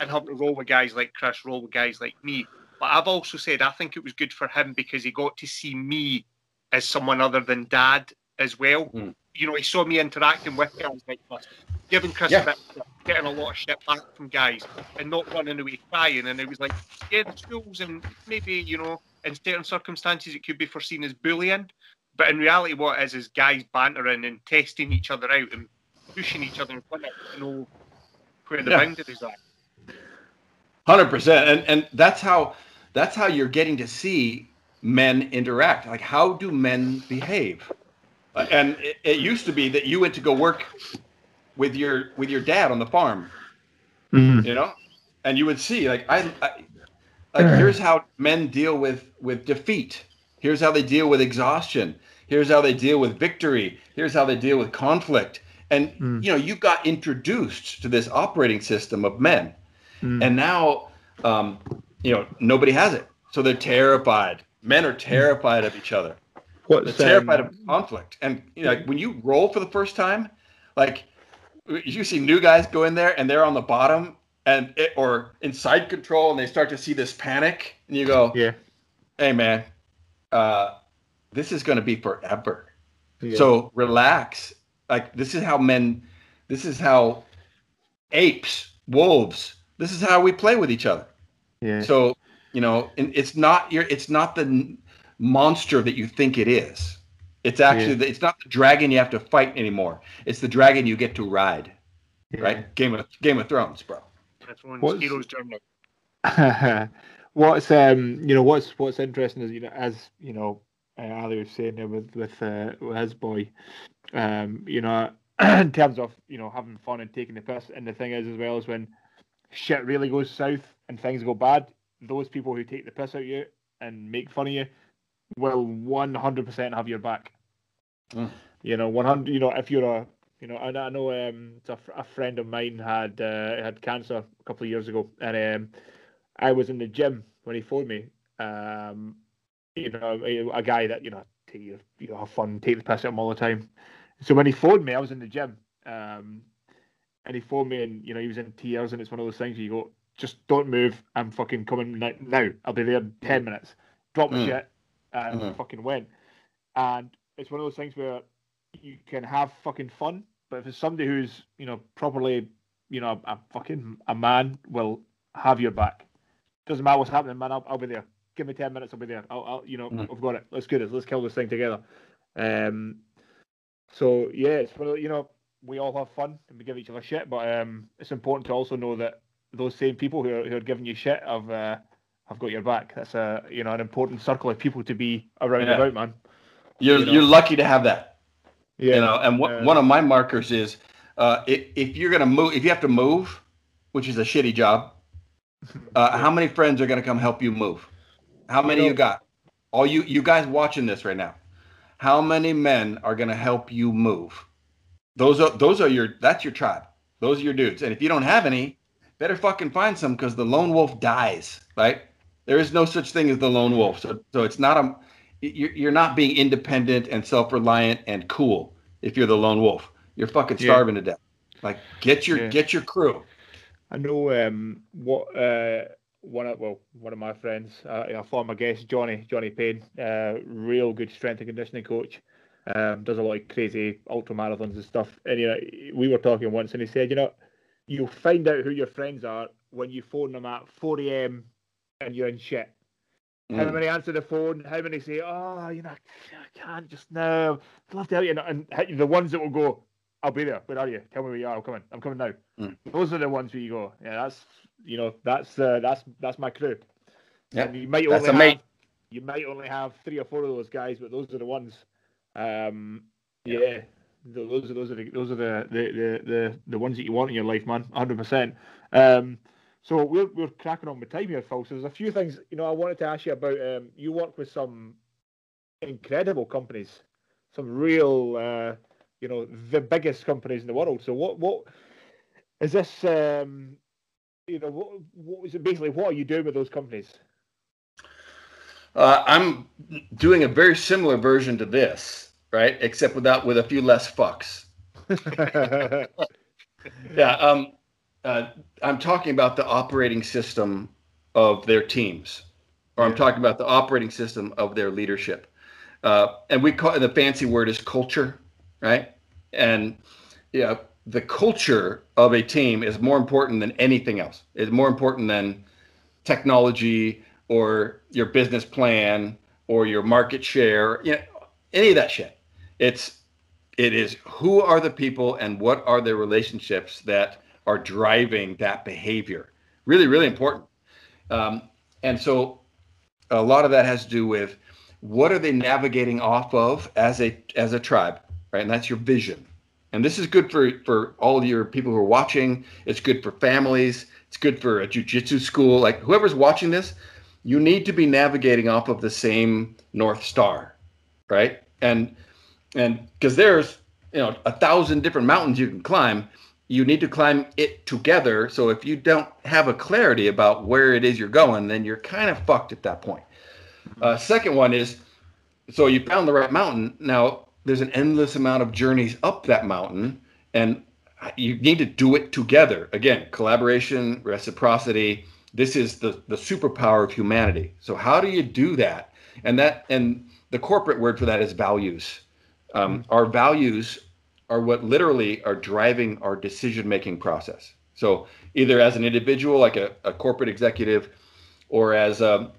and having to roll with guys like Chris, roll with guys like me. But I've also said I think it was good for him because he got to see me as someone other than dad as well. Mm. You know, he saw me interacting with guys like us, giving Chris yeah. a bit, getting a lot of shit back from guys and not running away crying. And it was like, yeah, the schools and maybe, you know, in certain circumstances it could be foreseen as bullying. But in reality what it is is guys bantering and testing each other out and pushing each other in front of you know where the yeah. boundaries are. one hundred percent. And and that's how that's how you're getting to see men interact. Like, how do men behave? And it, it used to be that you went to go work with your with your dad on the farm, mm-hmm. you know, and you would see like I, I like here's how men deal with with defeat. Here's how they deal with exhaustion. Here's how they deal with victory. Here's how they deal with conflict. And mm. you know, you got introduced to this operating system of men. And now, um, you know, nobody has it. So they're terrified. Men are terrified of each other. What's they're terrified of conflict. And you know, like, when you roll for the first time, like you see new guys go in there and they're on the bottom and it, or inside control, and they start to see this panic. And you go, "Yeah, hey, man, uh, this is going to be forever. Yeah. So relax." Like, this is how men, this is how apes, wolves, this is how we play with each other. Yeah. So, you know, and it's not your, it's not the n- monster that you think it is. It's actually, yeah. the, it's not the dragon you have to fight anymore. It's the dragon you get to ride, yeah. right? Game of Game of Thrones, bro. That's one of Heroes' Journey. What's um, you know, what's what's interesting is, you know, as you know, uh, Ali was saying there with with, uh, with his boy, um, you know, in terms of, you know, having fun and taking the piss, and the thing is as well is when shit really goes south and things go bad, those people who take the piss out of you and make fun of you, will one hundred percent have your back. Mm. You know, one hundred. You know, if you're a, you know, I, I know um, a, a friend of mine had uh, had cancer a couple of years ago, and um, I was in the gym when he phoned me. Um, you know, a, a guy that you know, take your, you know, have fun, take the piss at him all the time. So when he phoned me, I was in the gym, um, and he phoned me, and you know, he was in tears, and it's one of those things where you go, just don't move. I'm fucking coming now. I'll be there in ten minutes. Drop mm. shit, and mm-hmm. fucking went. And it's one of those things where you can have fucking fun, but if it's somebody who's, you know, properly, you know, a, a fucking a man will have your back. Doesn't matter what's happening, man. I'll, I'll be there. Give me ten minutes. I'll be there. I'll, I'll you know, mm. I've got it. Let's do this. Let's kill this thing together. Um. So yeah, it's one of, you know, we all have fun and we give each other shit, but um, it's important to also know that those same people who are, who are giving you shit have uh, have got your back. That's a, you know, an important circle of people to be around yeah. about, man. You're you know? You're lucky to have that. Yeah. You know, and wh- uh, one of my markers is uh, if, if you're gonna move, if you have to move, which is a shitty job, uh, yeah. how many friends are gonna come help you move? How many you, know, you got? All you you guys watching this right now, how many men are gonna help you move? Those are those are your that's your tribe. Those are your dudes. And if you don't have any, better fucking find some, because the lone wolf dies, right? There is no such thing as the lone wolf. So, so it's not a you're you're not being independent and self-reliant and cool if you're the lone wolf. You're fucking starving yeah. to death. Like get your yeah. get your crew. I know um, what uh, one of well one of my friends, uh, a former guest, Johnny Johnny Payne, uh, real good strength and conditioning coach. Um, does a lot of crazy ultra marathons and stuff. And you know, we were talking once, and he said, you know, you'll find out who your friends are when you phone them at four a.m. and you're in shit. Mm. How many answer the phone? How many say, oh, you know, I can't just now. I'd love to help you. And the ones that will go, I'll be there. Where are you? Tell me where you are. I'm coming. I'm coming now. Mm. Those are the ones where you go, yeah, that's, you know, that's uh, that's that's my crew. Yeah, you might that's only have, you might only have three or four of those guys, but those are the ones. Um, yeah. yeah. Those are those are the those are the, the, the, the ones that you want in your life, man. one hundred percent. Um, so we're we're cracking on with time here, folks. There's a few things, you know, I wanted to ask you about. Um, you work with some incredible companies, some real, uh, you know, the biggest companies in the world. So what what is this? Um, you know, what what is it basically? What are you doing with those companies? Uh, I'm doing a very similar version to this. Right, except without with a few less fucks. yeah, um, uh, I'm talking about the operating system of their teams, or yeah. I'm talking about the operating system of their leadership, uh, and we call the fancy word is culture, right? And yeah, the culture of a team is more important than anything else. It's more important than technology or your business plan or your market share. You know, any of that shit. It's, it is who are the people and what are their relationships that are driving that behavior. Really, really important. Um, and so a lot of that has to do with what are they navigating off of as a, as a tribe, right? And that's your vision. And this is good for, for all of your people who are watching. It's good for families. It's good for a jiu-jitsu school. Like whoever's watching this, you need to be navigating off of the same North Star, right? And and because there's, you know, a thousand different mountains you can climb, you need to climb it together. So if you don't have a clarity about where it is you're going, then you're kind of fucked at that point. Uh, second one is, so you found the right mountain. Now there's an endless amount of journeys up that mountain, and you need to do it together. Again, collaboration, reciprocity. This is the the superpower of humanity. So how do you do that? And that and the corporate word for that is values. Um, mm-hmm. Our values are what literally are driving our decision-making process. So either as an individual, like a, a corporate executive, or as a,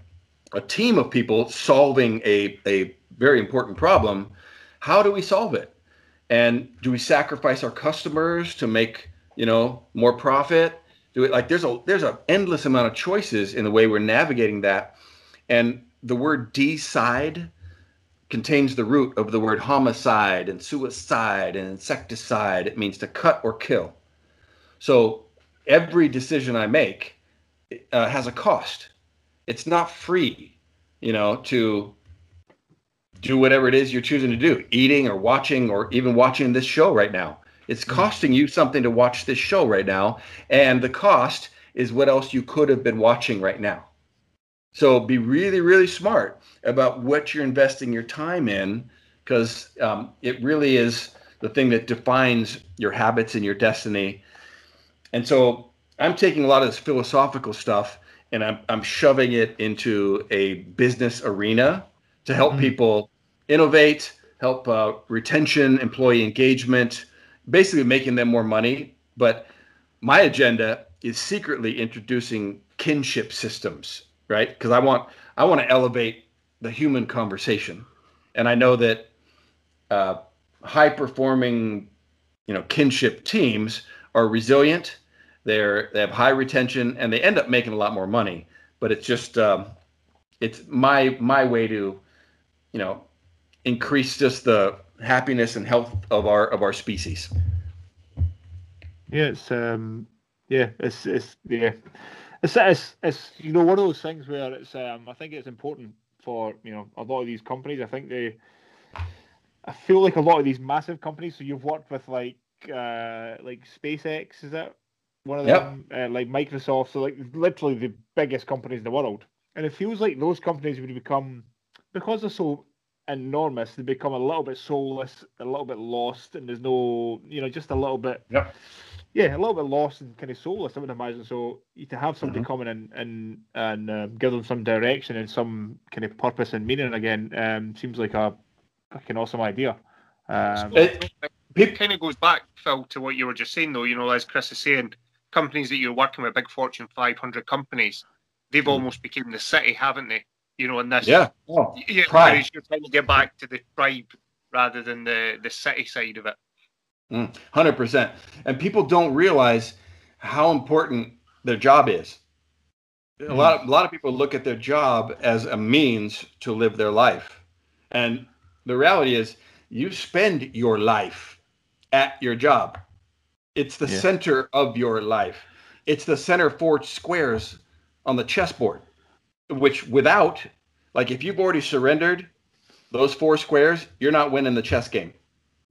a team of people solving a, a very important problem, how do we solve it? And do we sacrifice our customers to make, you know, more profit? Do it like there's a there's an endless amount of choices in the way we're navigating that. And the word decide contains the root of the word homicide and suicide and insecticide. It means to cut or kill. So every decision I make uh, has a cost. It's not free, you know, to do whatever it is you're choosing to do, eating or watching or even watching this show right now. It's costing you something to watch this show right now. And the cost is what else you could have been watching right now. So be really, really smart about what you're investing your time in, because um, it really is the thing that defines your habits and your destiny. And so I'm taking a lot of this philosophical stuff and I'm, I'm shoving it into a business arena to help mm-hmm. people innovate, help uh, retention, employee engagement, basically making them more money. But my agenda is secretly introducing kinship systems, right? Because I want I want to elevate the human conversation. And I know that uh, high-performing, you know, kinship teams are resilient. They're they have high retention, and they end up making a lot more money. But it's just um, it's my my way to, you know, increase just the happiness and health of our of our species. Yeah, it's um, yeah, it's it's yeah, it's it's it's you know one of those things where it's um, I think it's important for you know a lot of these companies. I think they, I feel like a lot of these massive companies. So you've worked with like uh, like SpaceX, is that one of them? Yep. Uh, like Microsoft, so like literally the biggest companies in the world. And it feels like those companies would become, because they're so enormous, they become a little bit soulless, a little bit lost, and there's no, you know, just a little bit, yeah, yeah, a little bit lost and kind of soulless, I would imagine. So to have somebody mm-hmm. come in and and, and uh, give them some direction and some kind of purpose and meaning again, um, seems like a fucking awesome idea. Um, it, it kind of goes back, Phil, to what you were just saying, though. You know, as Chris is saying, companies that you're working with, big Fortune five hundred companies, they've mm-hmm. almost become the city, haven't they? You know, in this, yeah, oh, yeah, whereas you're trying to get back to the tribe rather than the, the city side of it. Mm, one hundred percent. And people don't realize how important their job is. Mm. A lot of, a lot of people look at their job as a means to live their life. And the reality is you spend your life at your job. It's the yeah. center of your life. It's the center four squares on the chessboard. Which without, like if you've already surrendered those four squares, you're not winning the chess game.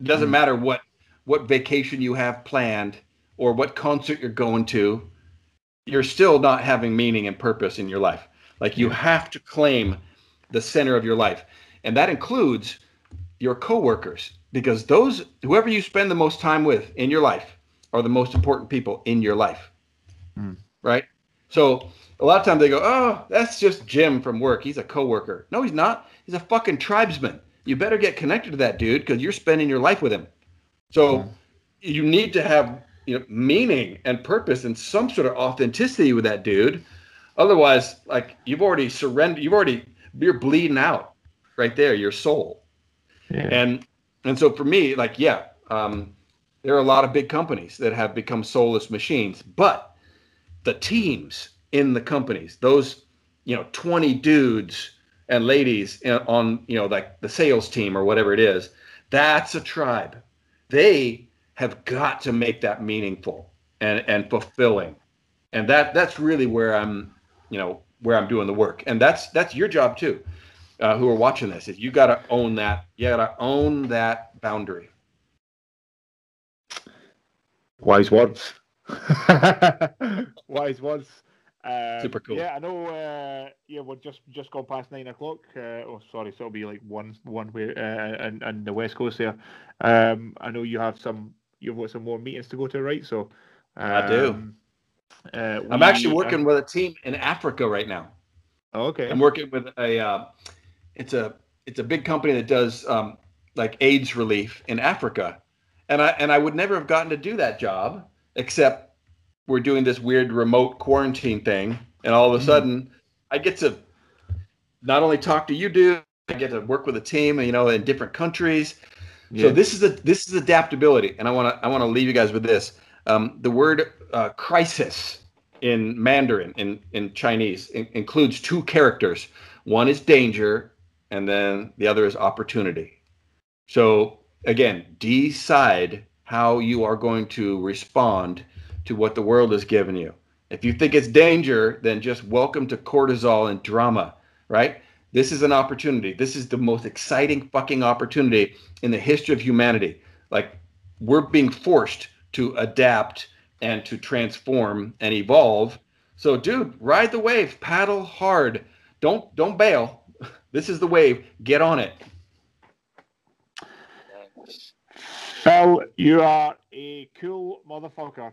It doesn't mm. matter what, what vacation you have planned or what concert you're going to. You're still not having meaning and purpose in your life. Like you have to claim the center of your life. And that includes your coworkers, because those, whoever you spend the most time with in your life are the most important people in your life. Mm. Right? So a lot of times they go, oh, that's just Jim from work. He's a coworker. No, he's not. He's a fucking tribesman. You better get connected to that dude because you're spending your life with him. So mm. you need to have you know, meaning and purpose and some sort of authenticity with that dude. Otherwise, like you've already surrendered. You've already you're bleeding out right there, your soul. Yeah. And and so for me, like yeah, um, there are a lot of big companies that have become soulless machines, but the teams in the companies, those, you know, twenty dudes and ladies on, you know, like the sales team or whatever it is, that's a tribe. They have got to make that meaningful and, and fulfilling. And that, that's really where I'm, you know, where I'm doing the work. And that's, that's your job too, uh, who are watching this, is you got to own that. You got to own that boundary. Wise words. Wise words. Um, Super cool. Yeah, I know. Uh, yeah, we're just just gone past nine o'clock. Uh, oh, sorry, so it'll be like one one way, uh, and and the West Coast there. Um, I know you have some. You've got some more meetings to go to, right? So um, I do. Uh, we, I'm actually working uh, with a team in Africa right now. Okay. I'm working with a. Uh, it's a it's a big company that does um, like AIDS relief in Africa, and I and I would never have gotten to do that job except. We're doing this weird remote quarantine thing. And all of a sudden I get to not only talk to you, dude, I get to work with a team, you know, in different countries. Yeah. So this is a, this is adaptability. And I want to, I want to leave you guys with this. Um, the word uh, crisis in Mandarin, in, in Chinese in, includes two characters. One is danger. And then the other is opportunity. So again, decide how you are going to respond to what the world has given you. If you think it's danger, then just welcome to cortisol and drama, right? This is an opportunity. This is the most exciting fucking opportunity in the history of humanity. Like, we're being forced to adapt and to transform and evolve. So, dude, ride the wave, paddle hard. Don't don't bail. This is the wave. Get on it. Phil, you are a cool motherfucker.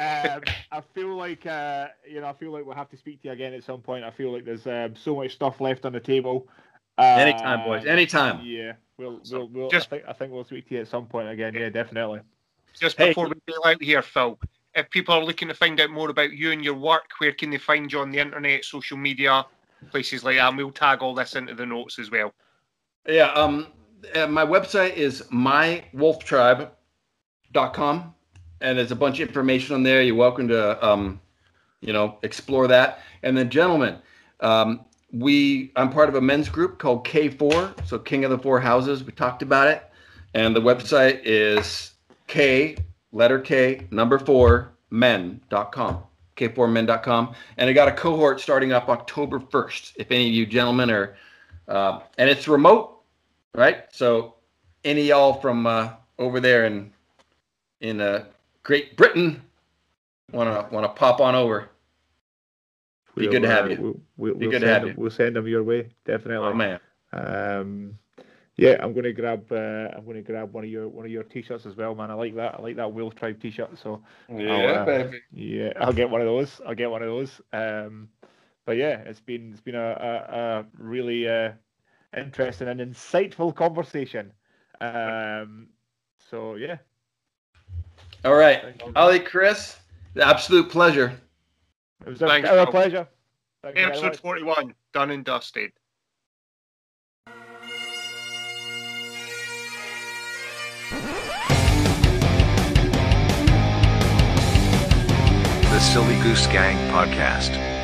um, I feel like uh, you know. I feel like we'll have to speak to you again at some point. I feel like there's uh, so much stuff left on the table. Uh, anytime, boys. Anytime. Yeah, we'll. we'll, we'll just, I think. I think we'll speak to you at some point again. Yeah, definitely. Just before hey. we get out here, Phil, if people are looking to find out more about you and your work, where can they find you on the internet, social media, places like that? And we'll tag all this into the notes as well. Yeah. Um. My website is my wolf tribe dot com. And there's a bunch of information on there. You're welcome to, um, you know, explore that. And then, gentlemen, um, we I'm part of a men's group called K four, so King of the Four Houses. We talked about it. And the website is K, letter K, number four, men dot com, K four men dot com. And I got a cohort starting up October first, if any of you gentlemen are. Uh, and it's remote, right? So any of y'all from uh, over there in, in uh, Great Britain, want to want to pop on over. Be we'll, good to have you. Uh, we'll, we'll, Be good to have them, you. We'll send them your way, definitely. Oh man. Um, yeah, I'm going to grab. Uh, I'm going to grab one of your one of your t-shirts as well, man. I like that. I like that Wolf Tribe t-shirt. So yeah, I'll, uh, baby. Yeah, I'll get one of those. I'll get one of those. Um, but yeah, it's been it's been a a, a really uh, interesting and insightful conversation. Um, so yeah. All right, Ollie, Chris, absolute pleasure. It was Thanks, a, a pleasure. Thank Episode forty-one, done and dusted. The Silly Goose Gang Podcast.